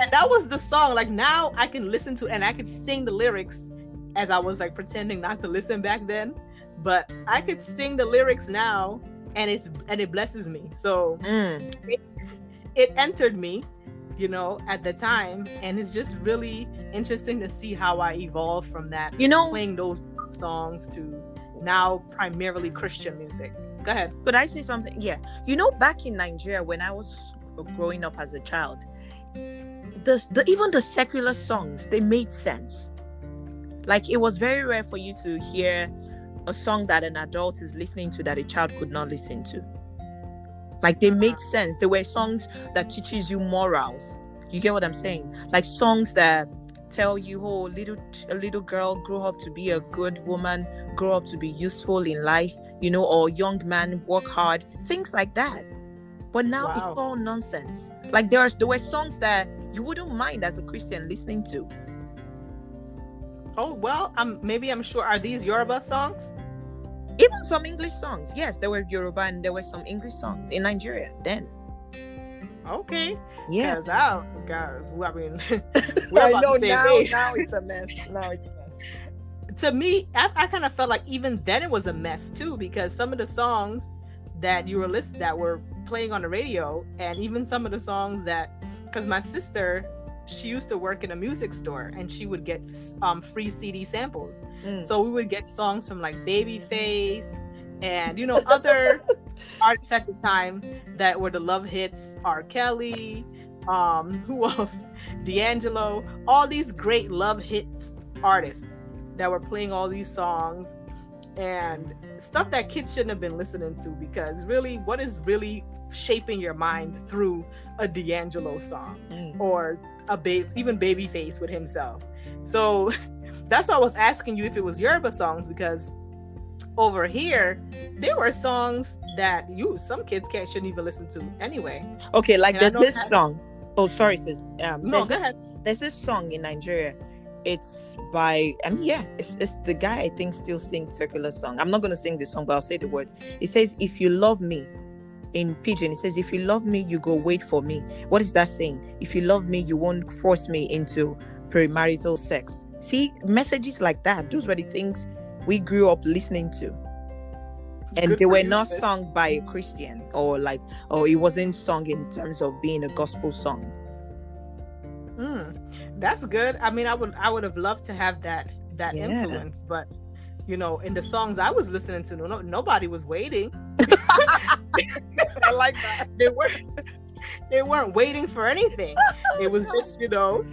And that was the song. Like, now I can listen to and I could sing the lyrics, as I was like pretending not to listen back then, but I could sing the lyrics now, and it blesses me. So it entered me, you know, at the time, and it's just really interesting to see how I evolved from that, you know, playing those songs to now primarily Christian music. Go ahead. But I say something, yeah. You know, back in Nigeria when I was growing up as a child, even the secular songs, they made sense. Like, it was very rare for you to hear a song that an adult is listening to that a child could not listen to. Like, they made sense. They were songs that teaches you morals. You get what I'm saying? Like, songs that tell you, oh, a little girl, grow up to be a good woman, grow up to be useful in life, you know, or young man, work hard, things like that. But now it's all nonsense. Like, there were songs that you wouldn't mind as a Christian listening to. Oh, well, I'm sure. Are these Yoruba songs? Even some English songs. Yes, there were Yoruba and there were some English songs in Nigeria then. Okay. Yeah. Guys, I mean, we're about the same age. Now it's a mess. To me, I kind of felt like even then it was a mess too, because some of the songs that you were listening, that were playing on the radio, and even some of the songs because my sister, she used to work in a music store, and she would get free CD samples. So we would get songs from like Babyface and, you know, other artists at the time that were the love hits, R. Kelly, who else? D'Angelo, all these great love hits artists that were playing all these songs and stuff that kids shouldn't have been listening to, because really, what is really shaping your mind through a D'Angelo song or even Babyface with himself? So that's why I was asking you if it was Yoruba songs, because over here there were songs that some kids shouldn't even listen to anyway. Okay, like, and there's this song. Oh, sorry, sis. No, go ahead. There's this song in Nigeria. It's by it's the guy, I think, still sings secular song. I'm not going to sing the song, but I'll say the words. It says, "If you love me," in pidgin, it says, "If you love me, you go wait for me." What is that saying? If you love me, you won't force me into premarital sex. See, messages like that, those were the things we grew up listening to. And they were not sung by a Christian, or it wasn't sung in terms of being a gospel song. That's good. I mean, I would have loved to have that influence, but, you know, in the songs I was listening to, nobody was waiting. I like that. They weren't waiting for anything. It was just, you know,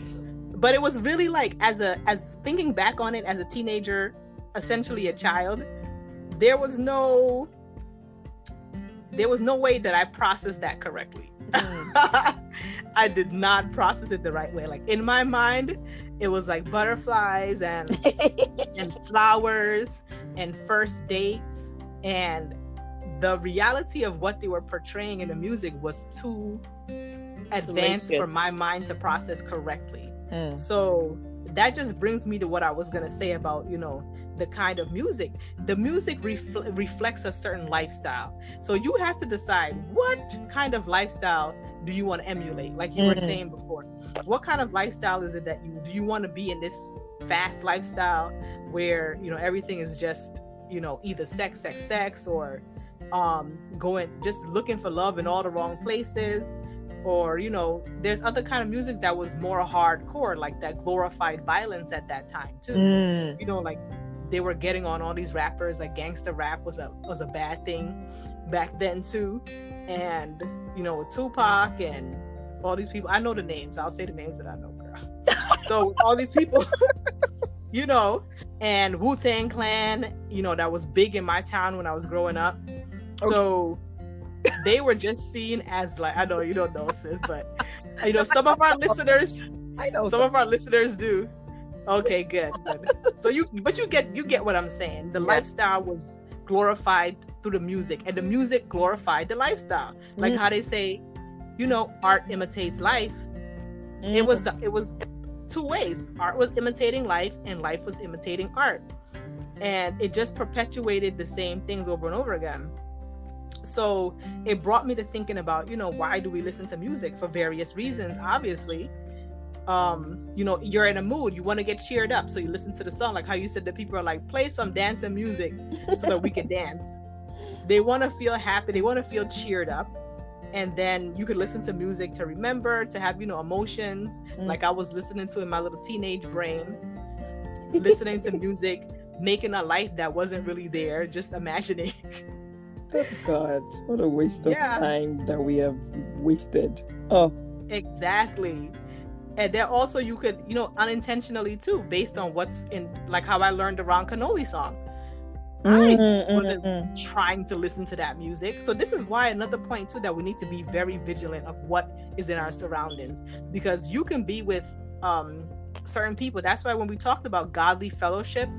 but it was really like, as thinking back on it as a teenager, essentially a child, there was no way that I processed that correctly. I did not process it the right way. Like, in my mind, it was like butterflies and and flowers and first dates, and the reality of what they were portraying in the music was too advanced for my mind to process correctly. So that just brings me to what I was going to say about, you know, the kind of music. The music reflects a certain lifestyle. So you have to decide, what kind of lifestyle do you want to emulate? Like you were saying before, what kind of lifestyle is it that you want to be in? This fast lifestyle where, you know, everything is just you know, either sex or going just looking for love in all the wrong places, or, you know, there's other kind of music that was more hardcore, like that glorified violence at that time too. You know, like they were getting on all these rappers, like gangster rap was a bad thing back then too. And, you know, with Tupac and all these people, I know the names, I'll say the names that I know, girl. So all these people, you know, and Wu-Tang Clan, you know, that was big in my town when I was growing up. So they were just seen as, like, I know you don't know, sis, but, you know, some of our listeners, I know some of our listeners do. Okay, good. So you get what I'm saying. The lifestyle was glorified through the music, and the music glorified the lifestyle. Like how they say, you know, art imitates life. It was two ways. Art was imitating life, and life was imitating art. And it just perpetuated the same things over and over again. So it brought me to thinking about, you know, why do we listen to music? For various reasons, obviously. You know, you're in a mood, you want to get cheered up, so you listen to the song. Like how you said that people are like, play some dancing music so that we can dance. They want to feel happy, they want to feel cheered up. And then you could listen to music to remember, to have, you know, emotions. Like I was listening to in my little teenage brain, listening to music, making a life that wasn't really there, just imagining. Oh God, what a waste of time that we have wasted. Oh, exactly. And then also you could, you know, unintentionally too, based on what's in, like how I learned the Ron Cannoli song. I wasn't trying to listen to that music. So this is why another point too, that we need to be very vigilant of what is in our surroundings, because you can be with certain people. That's why when we talked about godly fellowship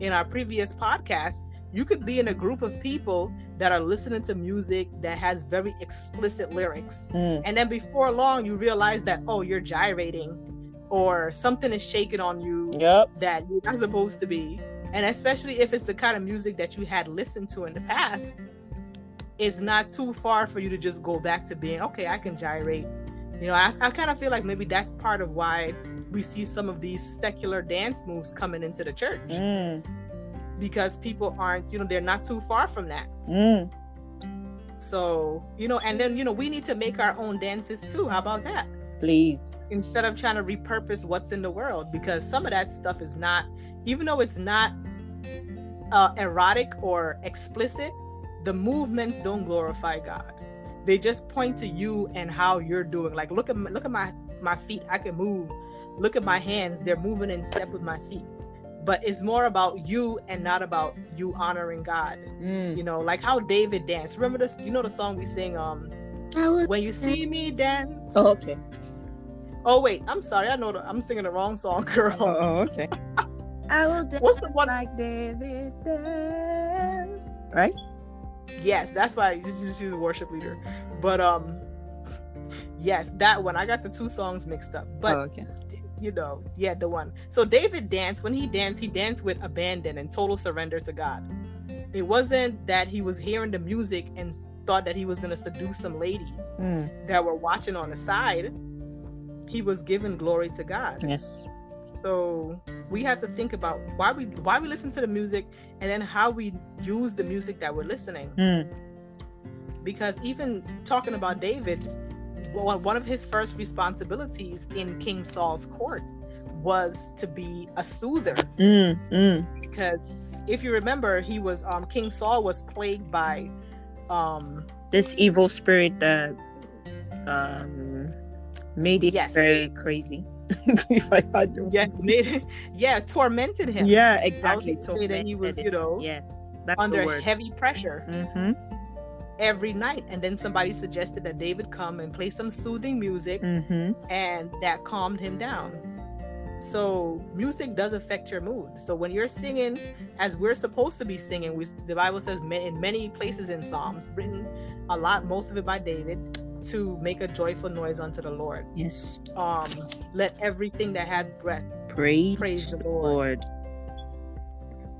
in our previous podcast, you could be in a group of people that are listening to music that has very explicit lyrics. And then before long, you realize that, oh, you're gyrating or something is shaking on you that you're not supposed to be. And especially if it's the kind of music that you had listened to in the past, it's not too far for you to just go back to being, okay, I can gyrate. You know, I kind of feel like maybe that's part of why we see some of these secular dance moves coming into the church. Because people aren't, you know, they're not too far from that. So, you know, and then, you know, we need to make our own dances too. How about that? Please. Instead of trying to repurpose what's in the world, because some of that stuff is not, even though it's not erotic or explicit, the movements don't glorify God. They just point to you and how you're doing. Like, look at my feet, I can move. Look at my hands, they're moving in step with my feet. But it's more about you and not about you honoring God. You know, like how David danced. Remember this, you know, the song we sing, when you see me dance. Oh, okay. Oh, wait, I'm sorry. I know I'm singing the wrong song, girl. Oh, okay. I will dance. What's the one? Like David danced. Right? Yes, that's why she's a worship leader. But yes, that one. I got the two songs mixed up. But you know, the one. So David danced. When he danced with abandon and total surrender to God. It wasn't that he was hearing the music and thought that he was going to seduce some ladies that were watching on the side. He was giving glory to God. Yes. So we have to think about why we listen to the music, and then how we use the music that we're listening. Because even talking about David, one of his first responsibilities in King Saul's court was to be a soother. Because if you remember, he was King Saul was plagued by this evil spirit that made it very crazy. If I had to. Yes, tormented him. Yeah, exactly. I would say that he was, you know, that's under heavy pressure. Every night. And then somebody suggested that David come and play some soothing music, and that calmed him down. So music does affect your mood. So when you're singing, as we're supposed to be singing, the Bible says in many places in Psalms, written a lot, most of it by David, to make a joyful noise unto the Lord. Yes. Let everything that hath breath praise the Lord.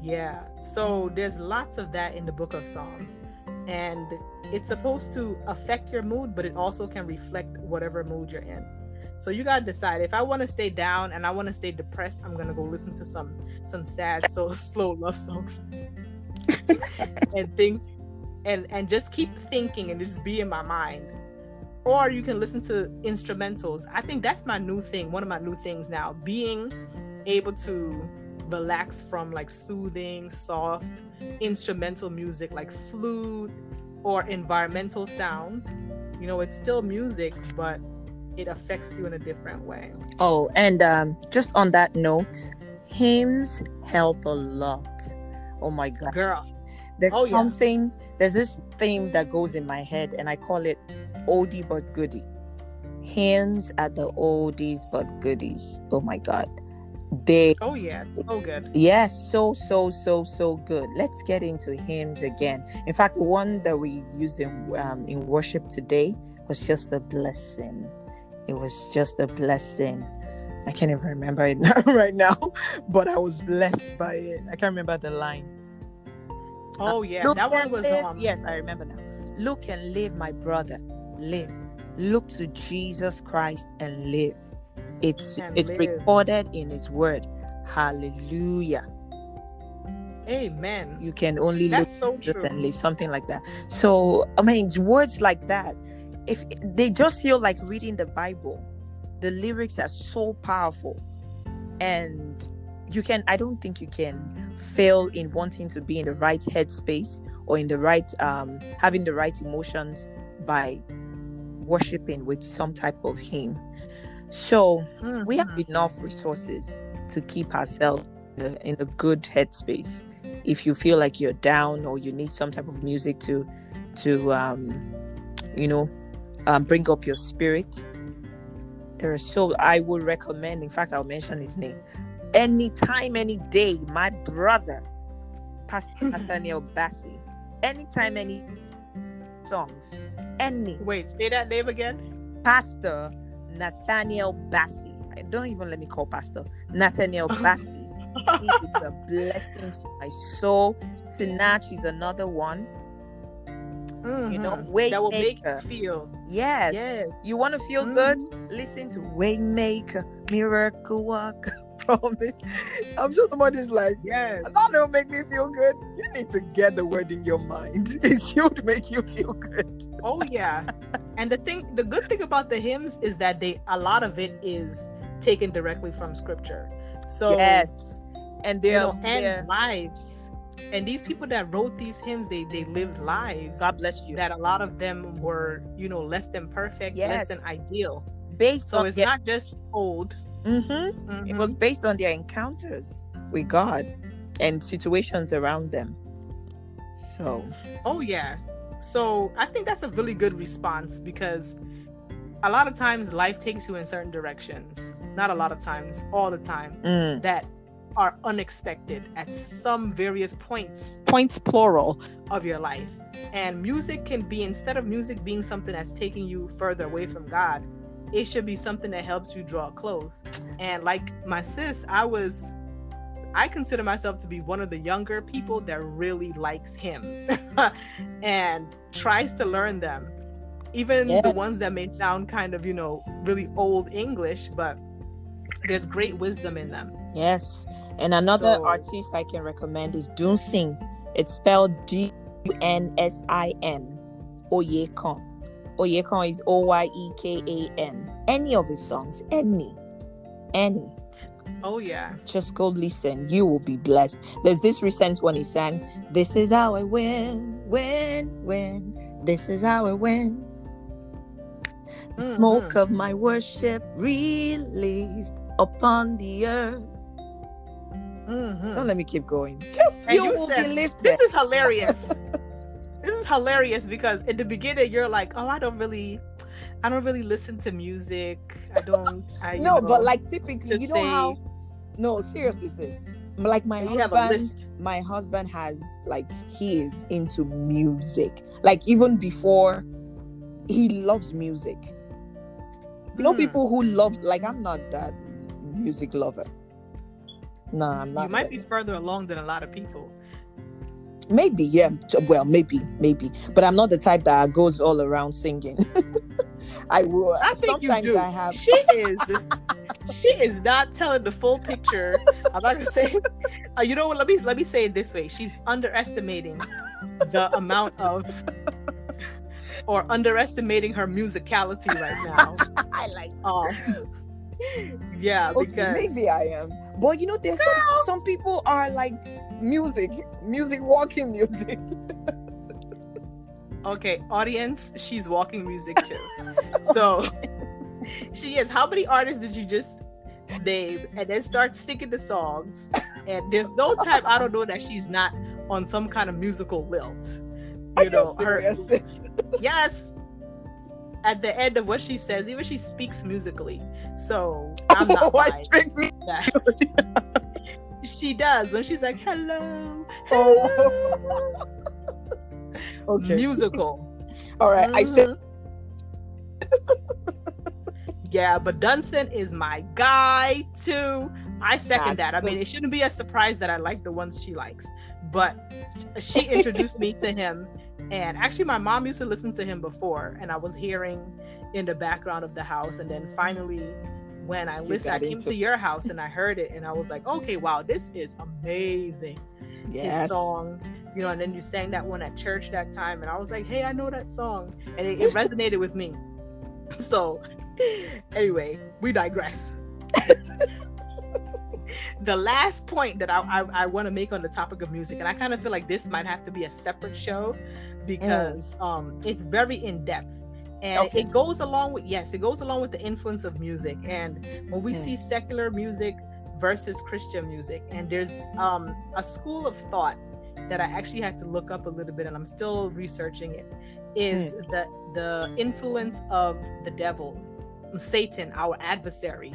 Yeah. So there's lots of that in the book of Psalms. And it's supposed to affect your mood, but it also can reflect whatever mood you're in. So you got to decide, if I want to stay down and I want to stay depressed, I'm going to go listen to some sad, slow love songs. and think and just keep thinking and just be in my mind. Or you can listen to instrumentals. I think that's my new thing, one of my new things now, being able to relax from like soothing, soft, instrumental music, like flute or environmental sounds. You know, it's still music, but it affects you in a different way. Oh, and just on that note, hymns help a lot. Oh my God. Girl. There's something, there's this theme that goes in my head, and I call it oldie but goodie. Hymns are the oldies but goodies. Oh my God. So good. Yes, so good. Let's get into hymns again. In fact, the one that we used in worship today was just a blessing. It was just a blessing. I can't even remember it right now, but I was blessed by it. I can't remember the line. Oh yeah, that one was yes, I remember now. Look and live, my brother, live. Look to Jesus Christ and live. It's recorded in His Word. Hallelujah. Amen. You can only look differently, something like that. So I mean, words like that, if they just feel like reading the Bible. The lyrics are so powerful, and I don't think you can fail in wanting to be in the right headspace or in the right having the right emotions by worshiping with some type of hymn. So we have enough resources to keep ourselves in a good headspace. If you feel like you're down or you need some type of music to bring up your spirit, I would recommend. In fact, I'll mention his name. Anytime, any day, my brother, Pastor Nathaniel Bassi. Anytime, any songs. Wait, say that name again. Pastor Nathaniel Bassi. Don't even let me call Pastor Nathaniel Bassi. He is a blessing to my soul. Sinach is another one. Mm-hmm. You know, Waymaker. That will make you feel. Yes. You want to feel good? Listen to Waymaker, Miracle Walk, Promise. I'm sure somebody's like, yes, that will make me feel good. You need to get the word in your mind. It should make you feel good. Oh yeah. And the good thing about the hymns is that a lot of it is taken directly from scripture. So yes, and they're lives. And these people that wrote these hymns, they lived lives. God bless you. That a lot of them were, less than perfect, less than ideal. So it's not just old. Mm-hmm. Mm-hmm. It was based on their encounters with God and situations around them. So. Oh, yeah. So I think that's a really good response, because a lot of times life takes you in certain directions. Not a lot of times, all the time. That are unexpected at some various points plural of your life. And music can be, instead of music being something that's taking you further away from God, it should be something that helps you draw close. And like my sis, I consider myself to be one of the younger people that really likes hymns and tries to learn them, even the ones that may sound kind of really old English, but there's great wisdom in them. Yes. And another artist I can recommend is Dunsin. It's spelled Dunsin. Oyekan. Oyekan is Oyekan. Any of his songs. Any. Oh, yeah. Just go listen. You will be blessed. There's this recent one he sang. This is how I win. This is how I win. The smoke of my worship released upon the earth. Mm-hmm. Don't let me keep going. Just and you said, will be lifted. This is hilarious. Because at the beginning you're like, oh, I don't really listen to music. But like typically, you know how? No, seriously, sis. Like my husband has he is into music. Like even before, he loves music. You know, people who love I'm not that music lover. No, I'm not. You might be further along than a lot of people. Maybe, yeah. Well, maybe. But I'm not the type that goes all around singing. I will. I think sometimes you do. I have. She is not telling the full picture. I'm not gonna say. You know what? Let me say it this way. She's underestimating the amount of, or underestimating her musicality right now. I like that. Yeah, okay, because maybe I am. But you know, there some people are like music, walking music. Okay, audience, she's walking music too. So she is. How many artists did you just name and then start singing the songs? And there's no time I don't know that she's not on some kind of musical lilt. You know, her. Yes. At the end of what she says, even she speaks musically. So I'm not that. She does when she's like, hello. Hello. Okay. Musical. All right. Mm-hmm. I said. Yeah, but Dunsin is my guy too. I second that. I mean, it shouldn't be a surprise that I like the ones she likes. But she introduced me to him. And actually, my mom used to listen to him before, and I was hearing in the background of the house. And then finally, when I came to your house and I heard it, and I was like, okay, wow, this is amazing. Yes. His song, you know, and then you sang that one at church that time. And I was like, hey, I know that song. And it resonated with me. So anyway, we digress. The last point that I want to make on the topic of music, and I kind of feel like this might have to be a separate show because it's very in-depth, and it goes along with the influence of music, and when we see secular music versus Christian music, and there's a school of thought that I actually had to look up a little bit, and I'm still researching it, is the influence of the devil, Satan, our adversary,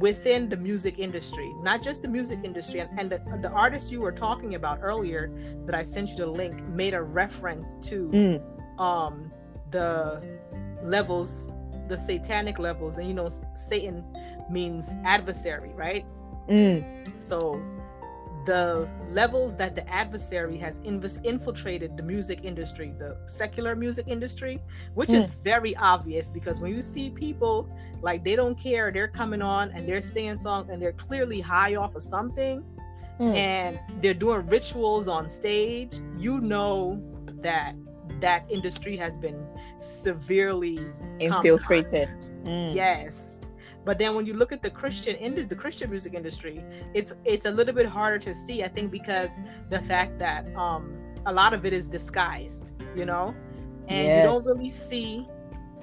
within the music industry, not just the music industry. And the artist you were talking about earlier that I sent you the link made a reference to the levels, the satanic levels. And you know, Satan means adversary, right? So the levels that the adversary has infiltrated the music industry, the secular music industry, which is very obvious, because when you see people, like, they don't care, they're coming on and they're singing songs and they're clearly high off of something and they're doing rituals on stage, you know that industry has been severely infiltrated. Yes. But then when you look at the Christian industry, the Christian music industry, it's a little bit harder to see, I think, because the fact that a lot of it is disguised, you know? And you don't really see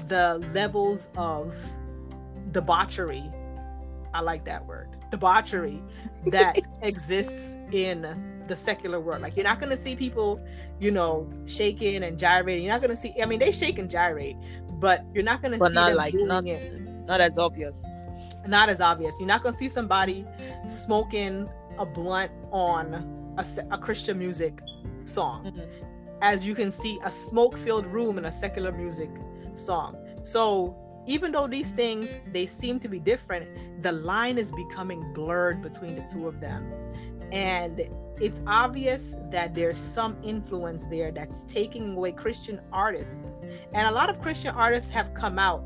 the levels of debauchery. I like that word. Debauchery that exists in the secular world. Like, you're not going to see people, you know, shaking and gyrating. You're not going to see, I mean, they shake and gyrate, but you're not going to see them doing it. Not as obvious. Not as obvious. You're not going to see somebody smoking a blunt on a Christian music song, as you can see a smoke-filled room in a secular music song. So even though these things, they seem to be different, the line is becoming blurred between the two of them. And it's obvious that there's some influence there that's taking away Christian artists. And a lot of Christian artists have come out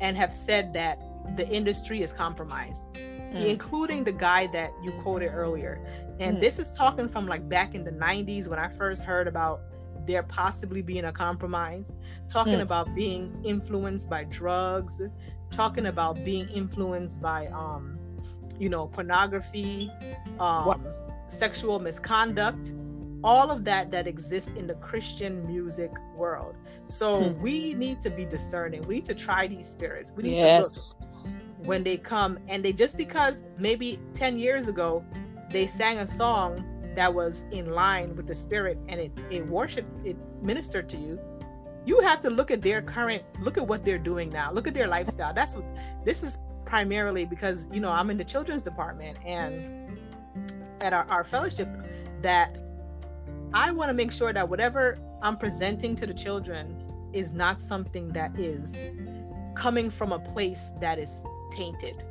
and have said that the industry is compromised, including the guy that you quoted earlier. And this is talking from like back in the 90s when I first heard about there possibly being a compromise, talking about being influenced by drugs, talking about being influenced by, you know, pornography, sexual misconduct, all of that exists in the Christian music world. So we need to be discerning. We need to try these spirits. We need to look when they come. And they, just because maybe 10 years ago they sang a song that was in line with the spirit and it worshiped, it ministered to you, you have to look at their current, look at what they're doing now, look at their lifestyle. That's what this is primarily, because, you know, I'm in the children's department and at our fellowship, that I want to make sure that whatever I'm presenting to the children is not something that is coming from a place that is tainted.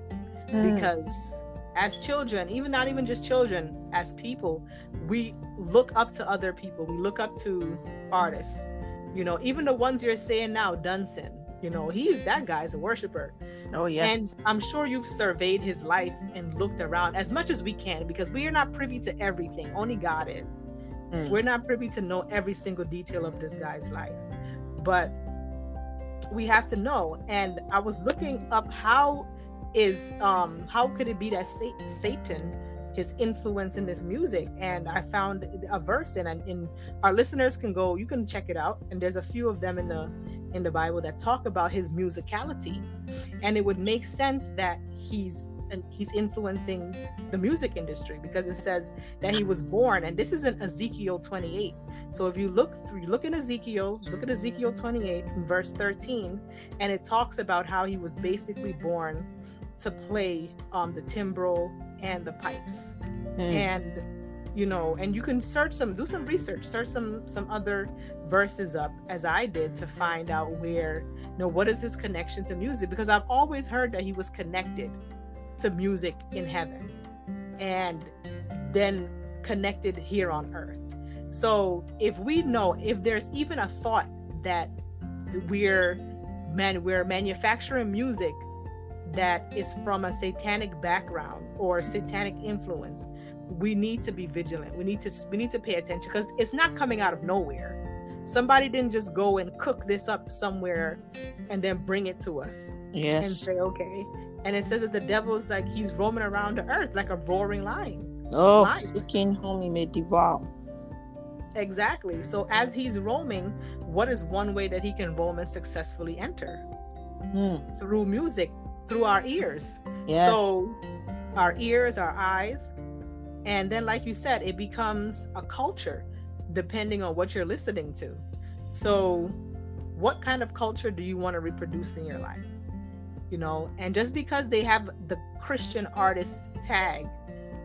Because as children, not even just children, as people, we look up to other people. We look up to artists. You know, even the ones you're saying now, Dunsin, you know, that guy's a worshiper. Oh, yes. And I'm sure you've surveyed his life and looked around as much as we can, because we are not privy to everything. Only God is. Mm. We're not privy to know every single detail of this guy's life, but we have to know. And I was looking up how could it be that Satan, his influence in this music, and I found a verse, and our listeners can go, you can check it out, and there's a few of them in the Bible that talk about his musicality, and it would make sense that he's influencing the music industry, because it says that he was born, and this is in Ezekiel 28. So if you look at Ezekiel 28 in verse 13, and it talks about how he was basically born to play the timbrel and the pipes. And you know, and you can search some other verses up, as I did, to find out where, you know, what is his connection to music, because I've always heard that he was connected to music in heaven and then connected here on earth. So if there's even a thought that we're manufacturing music that is from a satanic background or satanic influence, we need to be vigilant. We need to pay attention, because it's not coming out of nowhere. Somebody didn't just go and cook this up somewhere and then bring it to us. Yes. And say, okay. And it says that the devil's like, he's roaming around the earth like a roaring lion. Oh, seeking whom he may devour. Exactly. So as he's roaming, what is one way that he can roam and successfully enter? Through music. Through our ears. Yes. So our ears, our eyes, and then, like you said, it becomes a culture depending on what you're listening to. So what kind of culture do you want to reproduce in your life? You know, and just because they have the Christian artist tag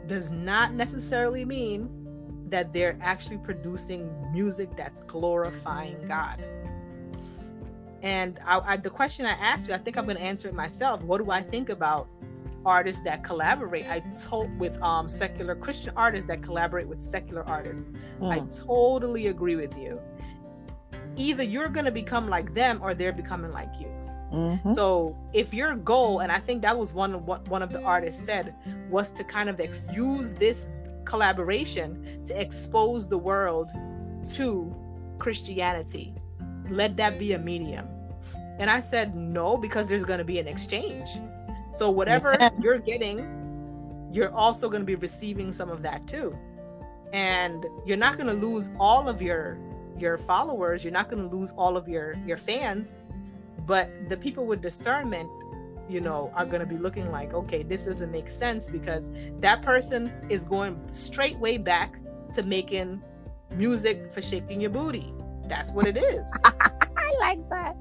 does not necessarily mean that they're actually producing music that's glorifying God. And the question I asked you, I think I'm going to answer it myself. What do I think about artists that collaborate? I told with secular Christian artists that collaborate with secular artists. Mm. I totally agree with you. Either you're going to become like them, or they're becoming like you. Mm-hmm. So if your goal, and I think that was one of the artists said, was to kind of use this collaboration to expose the world to Christianity. Let that be a medium. And I said, no, because there's going to be an exchange. So whatever you're getting, you're also going to be receiving some of that too. And you're not going to lose all of your followers. You're not going to lose all of your fans. But the people with discernment, you know, are going to be looking like, okay, this doesn't make sense, because that person is going straight way back to making music for shaking your booty. That's what it is. I like that.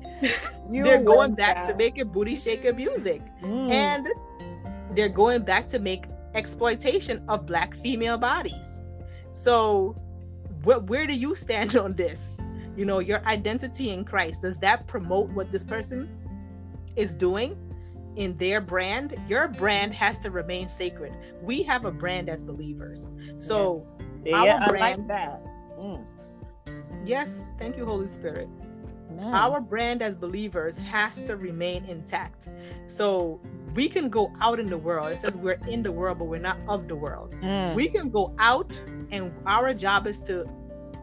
They're going back to making booty shaker music. Mm. And they're going back to make exploitation of Black female bodies. So where do you stand on this? You know, your identity in Christ, does that promote what this person is doing in their brand? Your brand has to remain sacred. We have a brand as believers. So our brand, I like that. Mm. Yes, thank you, Holy Spirit. Amen. Our brand as believers has to remain intact. So we can go out in the world. It says we're in the world, but we're not of the world. Mm. We can go out, and our job is to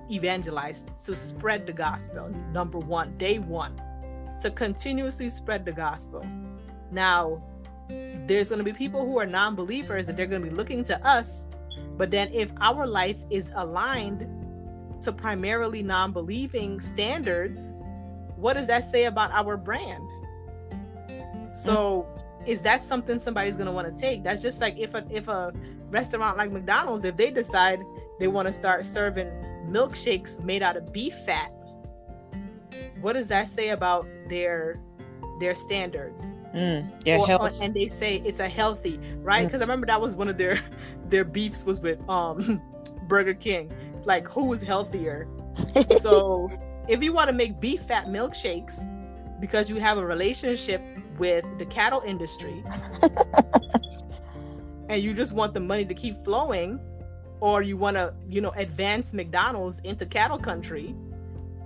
evangelize, to spread the gospel, number one, day one, to continuously spread the gospel. Now, there's going to be people who are non-believers, and they're going to be looking to us. But then if our life is aligned to primarily non-believing standards, what does that say about our brand? So is that something somebody's going to want to take? That's just like if a restaurant like McDonald's, if they decide they want to start serving milkshakes made out of beef fat, what does that say about their standards? And they say it's a healthy, right? Because I remember that was one of their beefs was with Burger King. Like, who is healthier? So if you want to make beef fat milkshakes because you have a relationship with the cattle industry and you just want the money to keep flowing, or you want to, you know, advance McDonald's into cattle country,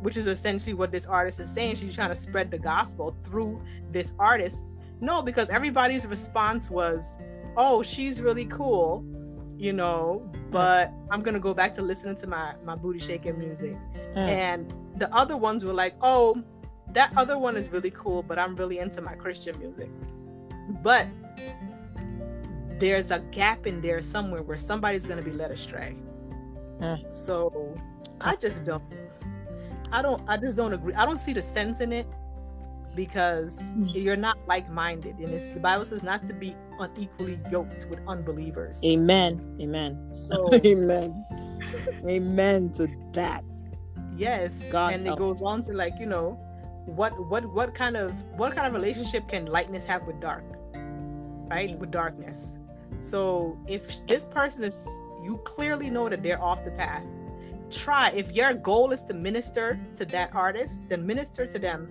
which is essentially what this artist is saying. She's trying to spread the gospel through this artist. No, because everybody's response was, oh, she's really cool, you know, but I'm going to go back to listening to my booty shaking music. Mm. And the other ones were like, oh, that other one is really cool, but I'm really into my Christian music. But there's a gap in there somewhere where somebody's going to be led astray. Mm. So I just don't agree. I don't see the sense in it, because you're not like-minded, and the Bible says not to be unequally yoked with unbelievers. Amen. So amen to that. Yes, God and help. It goes on to, like, you know, what kind of relationship can lightness have with dark, right? With darkness. So if this person is, you clearly know that they're off the path. Try, if your goal is to minister to that artist, then minister to them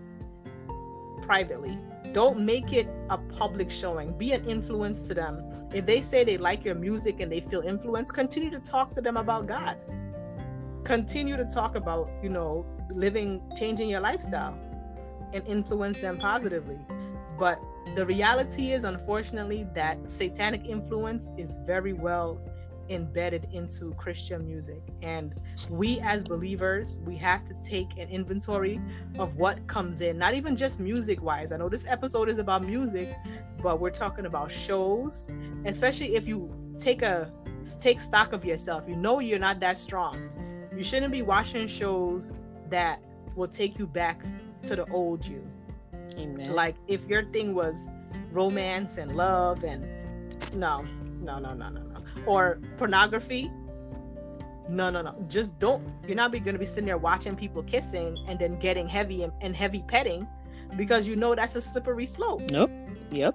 privately. Don't make it a public showing. Be an influence to them. If they say they like your music and they feel influenced, continue to talk to them about God. Continue to talk about, you know, changing your lifestyle, and influence them positively. But the reality is, unfortunately, that satanic influence is very well embedded into Christian music, and we as believers, we have to take an inventory of what comes in, not even just music wise. I know this episode is about music, but we're talking about shows, especially if you take stock of yourself. You know, you're not that strong. You shouldn't be watching shows that will take you back to the old you. Amen. Like if your thing was romance and love and no. Or pornography. No. Just don't. You're not going to be sitting there watching people kissing and then getting heavy and heavy petting, because you know that's a slippery slope. Nope. Yep.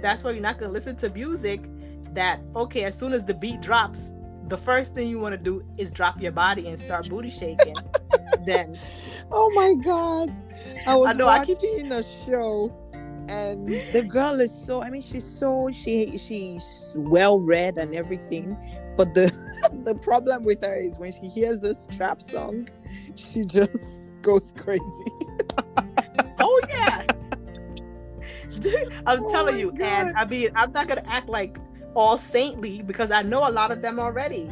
That's why you're not going to listen to music that, okay, as soon as the beat drops, the first thing you want to do is drop your body and start booty shaking. Then. Oh my God. I keep seeing a show. And the girl is so, I mean, she's well read and everything, but the problem with her is when she hears this trap song, she just goes crazy. Oh yeah. Dude, I'm telling you, God. And I mean, I'm not gonna act like all saintly, because I know a lot of them already.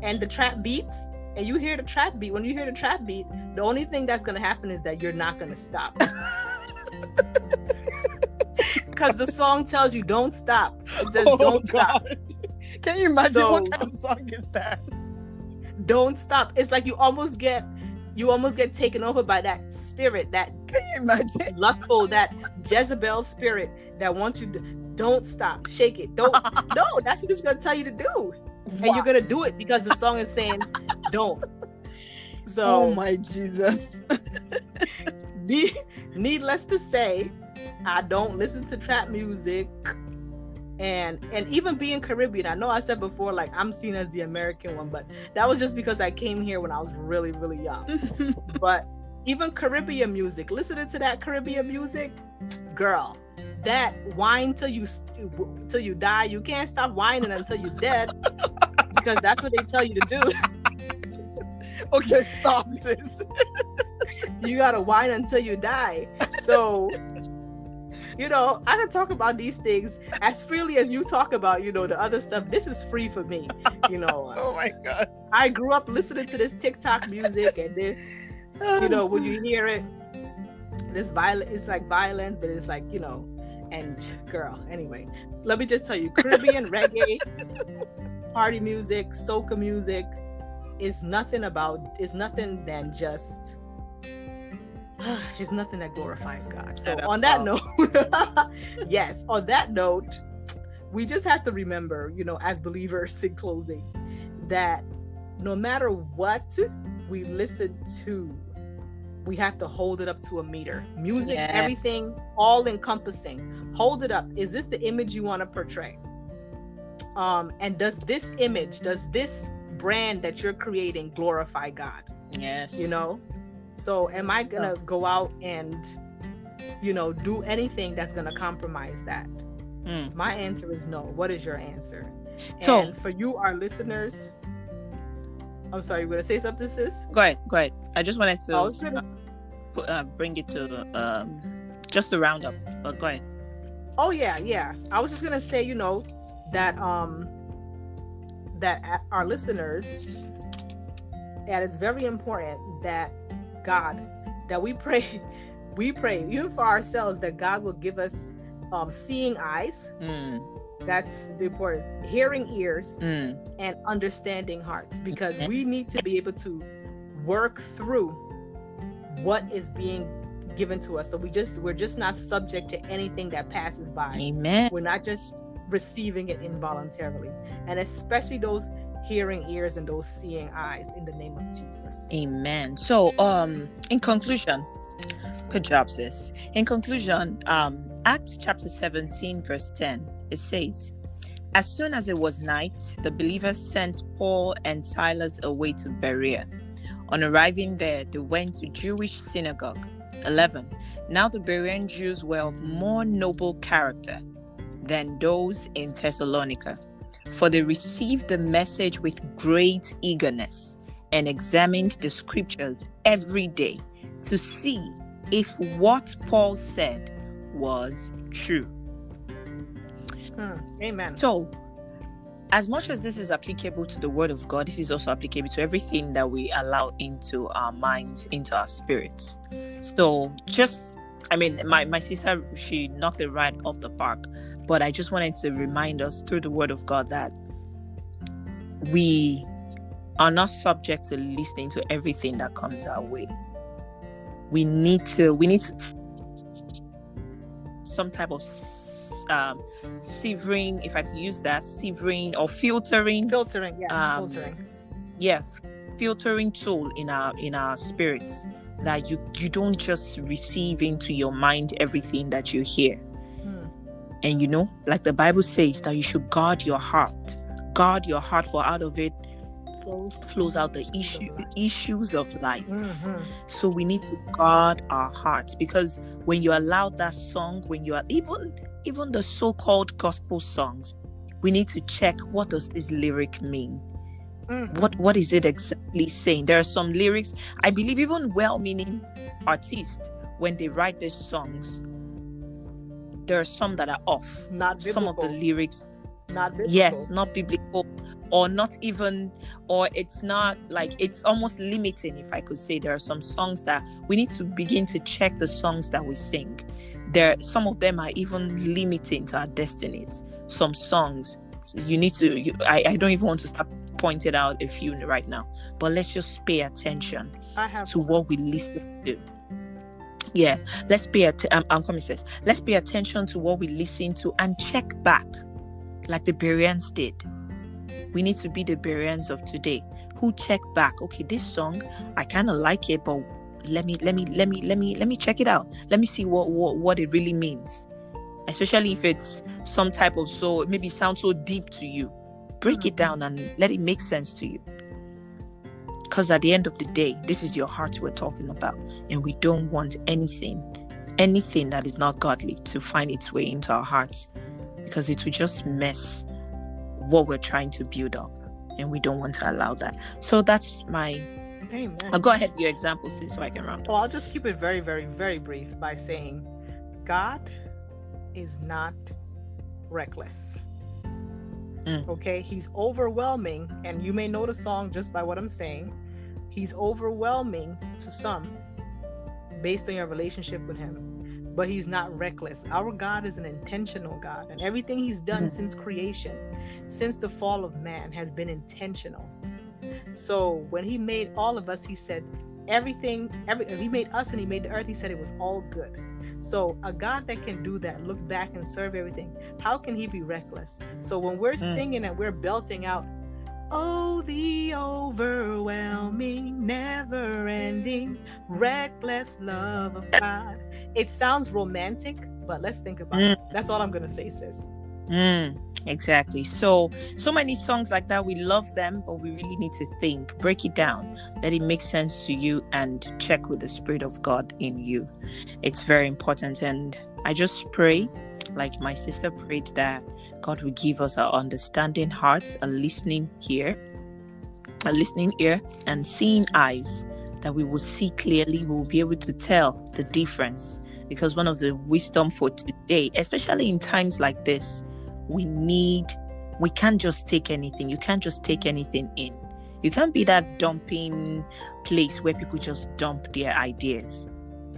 And the trap beats, and you hear the trap beat, when you hear the trap beat, the only thing that's gonna happen is that you're not gonna stop. Because the song tells you don't stop. It says don't stop. Can you imagine what kind of song is that? Don't stop. It's like you almost get taken over by that spirit, that lustful, that Jezebel spirit that wants you to don't stop, shake it. Don't. No, that's what it's gonna tell you to do. And you're gonna do it because the song is saying don't. So oh my Jesus. Needless to say, I don't listen to trap music, and even being Caribbean, I know I said before, like, I'm seen as the American one, but that was just because I came here when I was really, really young. But even Caribbean music, listening to that Caribbean music, girl, that whine till you die. You can't stop whining until you're dead, because that's what they tell you to do. Okay, stop, sis. You gotta whine until you die. So. You know, I can talk about these things as freely as you talk about, you know, the other stuff. This is free for me, you know. Oh my God. I grew up listening to this TikTok music and this, you know, when you hear it, this violent, it's like violence, but it's like, you know, and girl, anyway, let me just tell you, Caribbean reggae, party music, soca music is nothing than just. It's nothing that glorifies God. So on that note, yes, on that note, we just have to remember, you know, as believers in closing, that no matter what we listen to, we have to hold it up to a meter. Music, everything, all encompassing. Hold it up. Is this the image you want to portray? And does this brand that you're creating glorify God? Yes. You know? So am I going to go out and, you know, do anything that's going to compromise that? Mm. My answer is no. What is your answer? So, and for you, our listeners, I'm sorry, you were going to say something, sis? Go ahead. I just wanted to bring it to just to round up, but go ahead. Oh, yeah. I was just going to say, that that our listeners, that it's very important that God, that we pray even for ourselves, that God will give us seeing eyes. That's the important. Hearing ears and understanding hearts, because we need to be able to work through what is being given to us. So we're just not subject to anything that passes by. Amen. We're not just receiving it involuntarily, and especially those hearing ears and those seeing eyes, in the name of Jesus. Amen. So, in conclusion, good job, sis. In conclusion, Acts chapter 17, verse 10, it says, "As soon as it was night, the believers sent Paul and Silas away to Berea. On arriving there, they went to Jewish synagogue." 11. "Now the Berean Jews were of more noble character than those in Thessalonica, for they received the message with great eagerness and examined the scriptures every day to see if what Paul said was true." Amen. So, as much as this is applicable to the word of God, this is also applicable to everything that we allow into our minds, into our spirits. So, my sister, she knocked it right off the park. But I just wanted to remind us through the word of God that we are not subject to listening to everything that comes our way. We need to some type of sieving, if I could use that, sieving or filtering. Filtering, yes, filtering. Yeah, filtering tool in our spirits, that you don't just receive into your mind everything that you hear. And like the Bible says, that you should guard your heart. Guard your heart, for out of it flows out the issues of life. Mm-hmm. So we need to guard our hearts, because when you allow that song, when you are even the so-called gospel songs, we need to check, what does this lyric mean? What is it exactly saying? There are some lyrics, I believe even well-meaning artists, when they write their songs, there are some that are off. Not biblical. Some of the lyrics. Not biblical. Yes, not biblical. Or not even, or it's not, like, it's almost limiting, if I could say. There are some songs that we need to begin to check the songs that we sing. Some of them are even limiting to our destinies. Some songs, you need to, I don't even want to start pointing out a few right now. But let's just pay attention to what we listen to. Yeah, let's pay let's pay attention to what we listen to and check back, like the Bereans did. We need to be the Bereans of today who check back. Okay, this song, I kind of like it, but let me check it out. Let me see what it really means. Especially if it's some type of, so maybe sounds so deep to you, break it down and let it make sense to you. Because at the end of the day, this is your heart we're talking about. And we don't want anything that is not godly to find its way into our hearts. Because it will just mess what we're trying to build up. And we don't want to allow that. So that's my... Amen. I'll go ahead with your example, so I can round up. Well, I'll just keep it very, very, very brief by saying, God is not reckless. Okay? He's overwhelming. And you may know the song just by what I'm saying. He's overwhelming to some based on your relationship with him, but he's not reckless. Our God is an intentional God, and everything he's done since creation, since the fall of man, has been intentional. So when he made all of us, he said he made us and he made the earth, he said it was all good. So a God that can do that, look back and serve everything, how can he be reckless? So when we're singing and we're belting out, "Oh, the overwhelming, never-ending, reckless love of God," it sounds romantic, but let's think about it. That's all I'm going to say, sis. Exactly. So many songs like that, we love them, but we really need to think, break it down, let it make sense to you, and check with the Spirit of God in you. It's very important. And I just pray, like my sister prayed, that God will give us our understanding hearts, a listening ear, a listening ear and seeing eyes, that we will see clearly, we will be able to tell the difference. Because one of the wisdom for today, especially in times like this, we can't just take anything. You can't just take anything in. You can't be that dumping place where people just dump their ideas.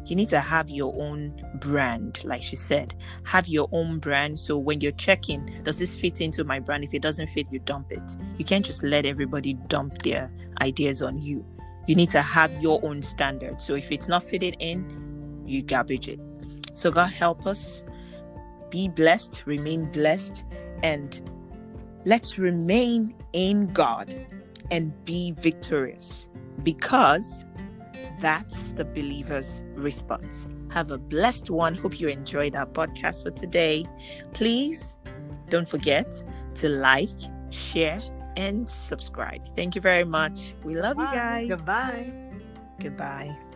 You need to have your own brand, like she said. Have your own brand. So when you're checking, does this fit into my brand? If it doesn't fit, you dump it. You can't just let everybody dump their ideas on you. You need to have your own standard. So if it's not fitted in, you garbage it. So God help us. Be blessed, remain blessed, and let's remain in God and be victorious, because that's the believer's response. Have a blessed one. Hope you enjoyed our podcast for today. Please don't forget to like, share, and subscribe. Thank you very much. We love you guys. Goodbye. Goodbye.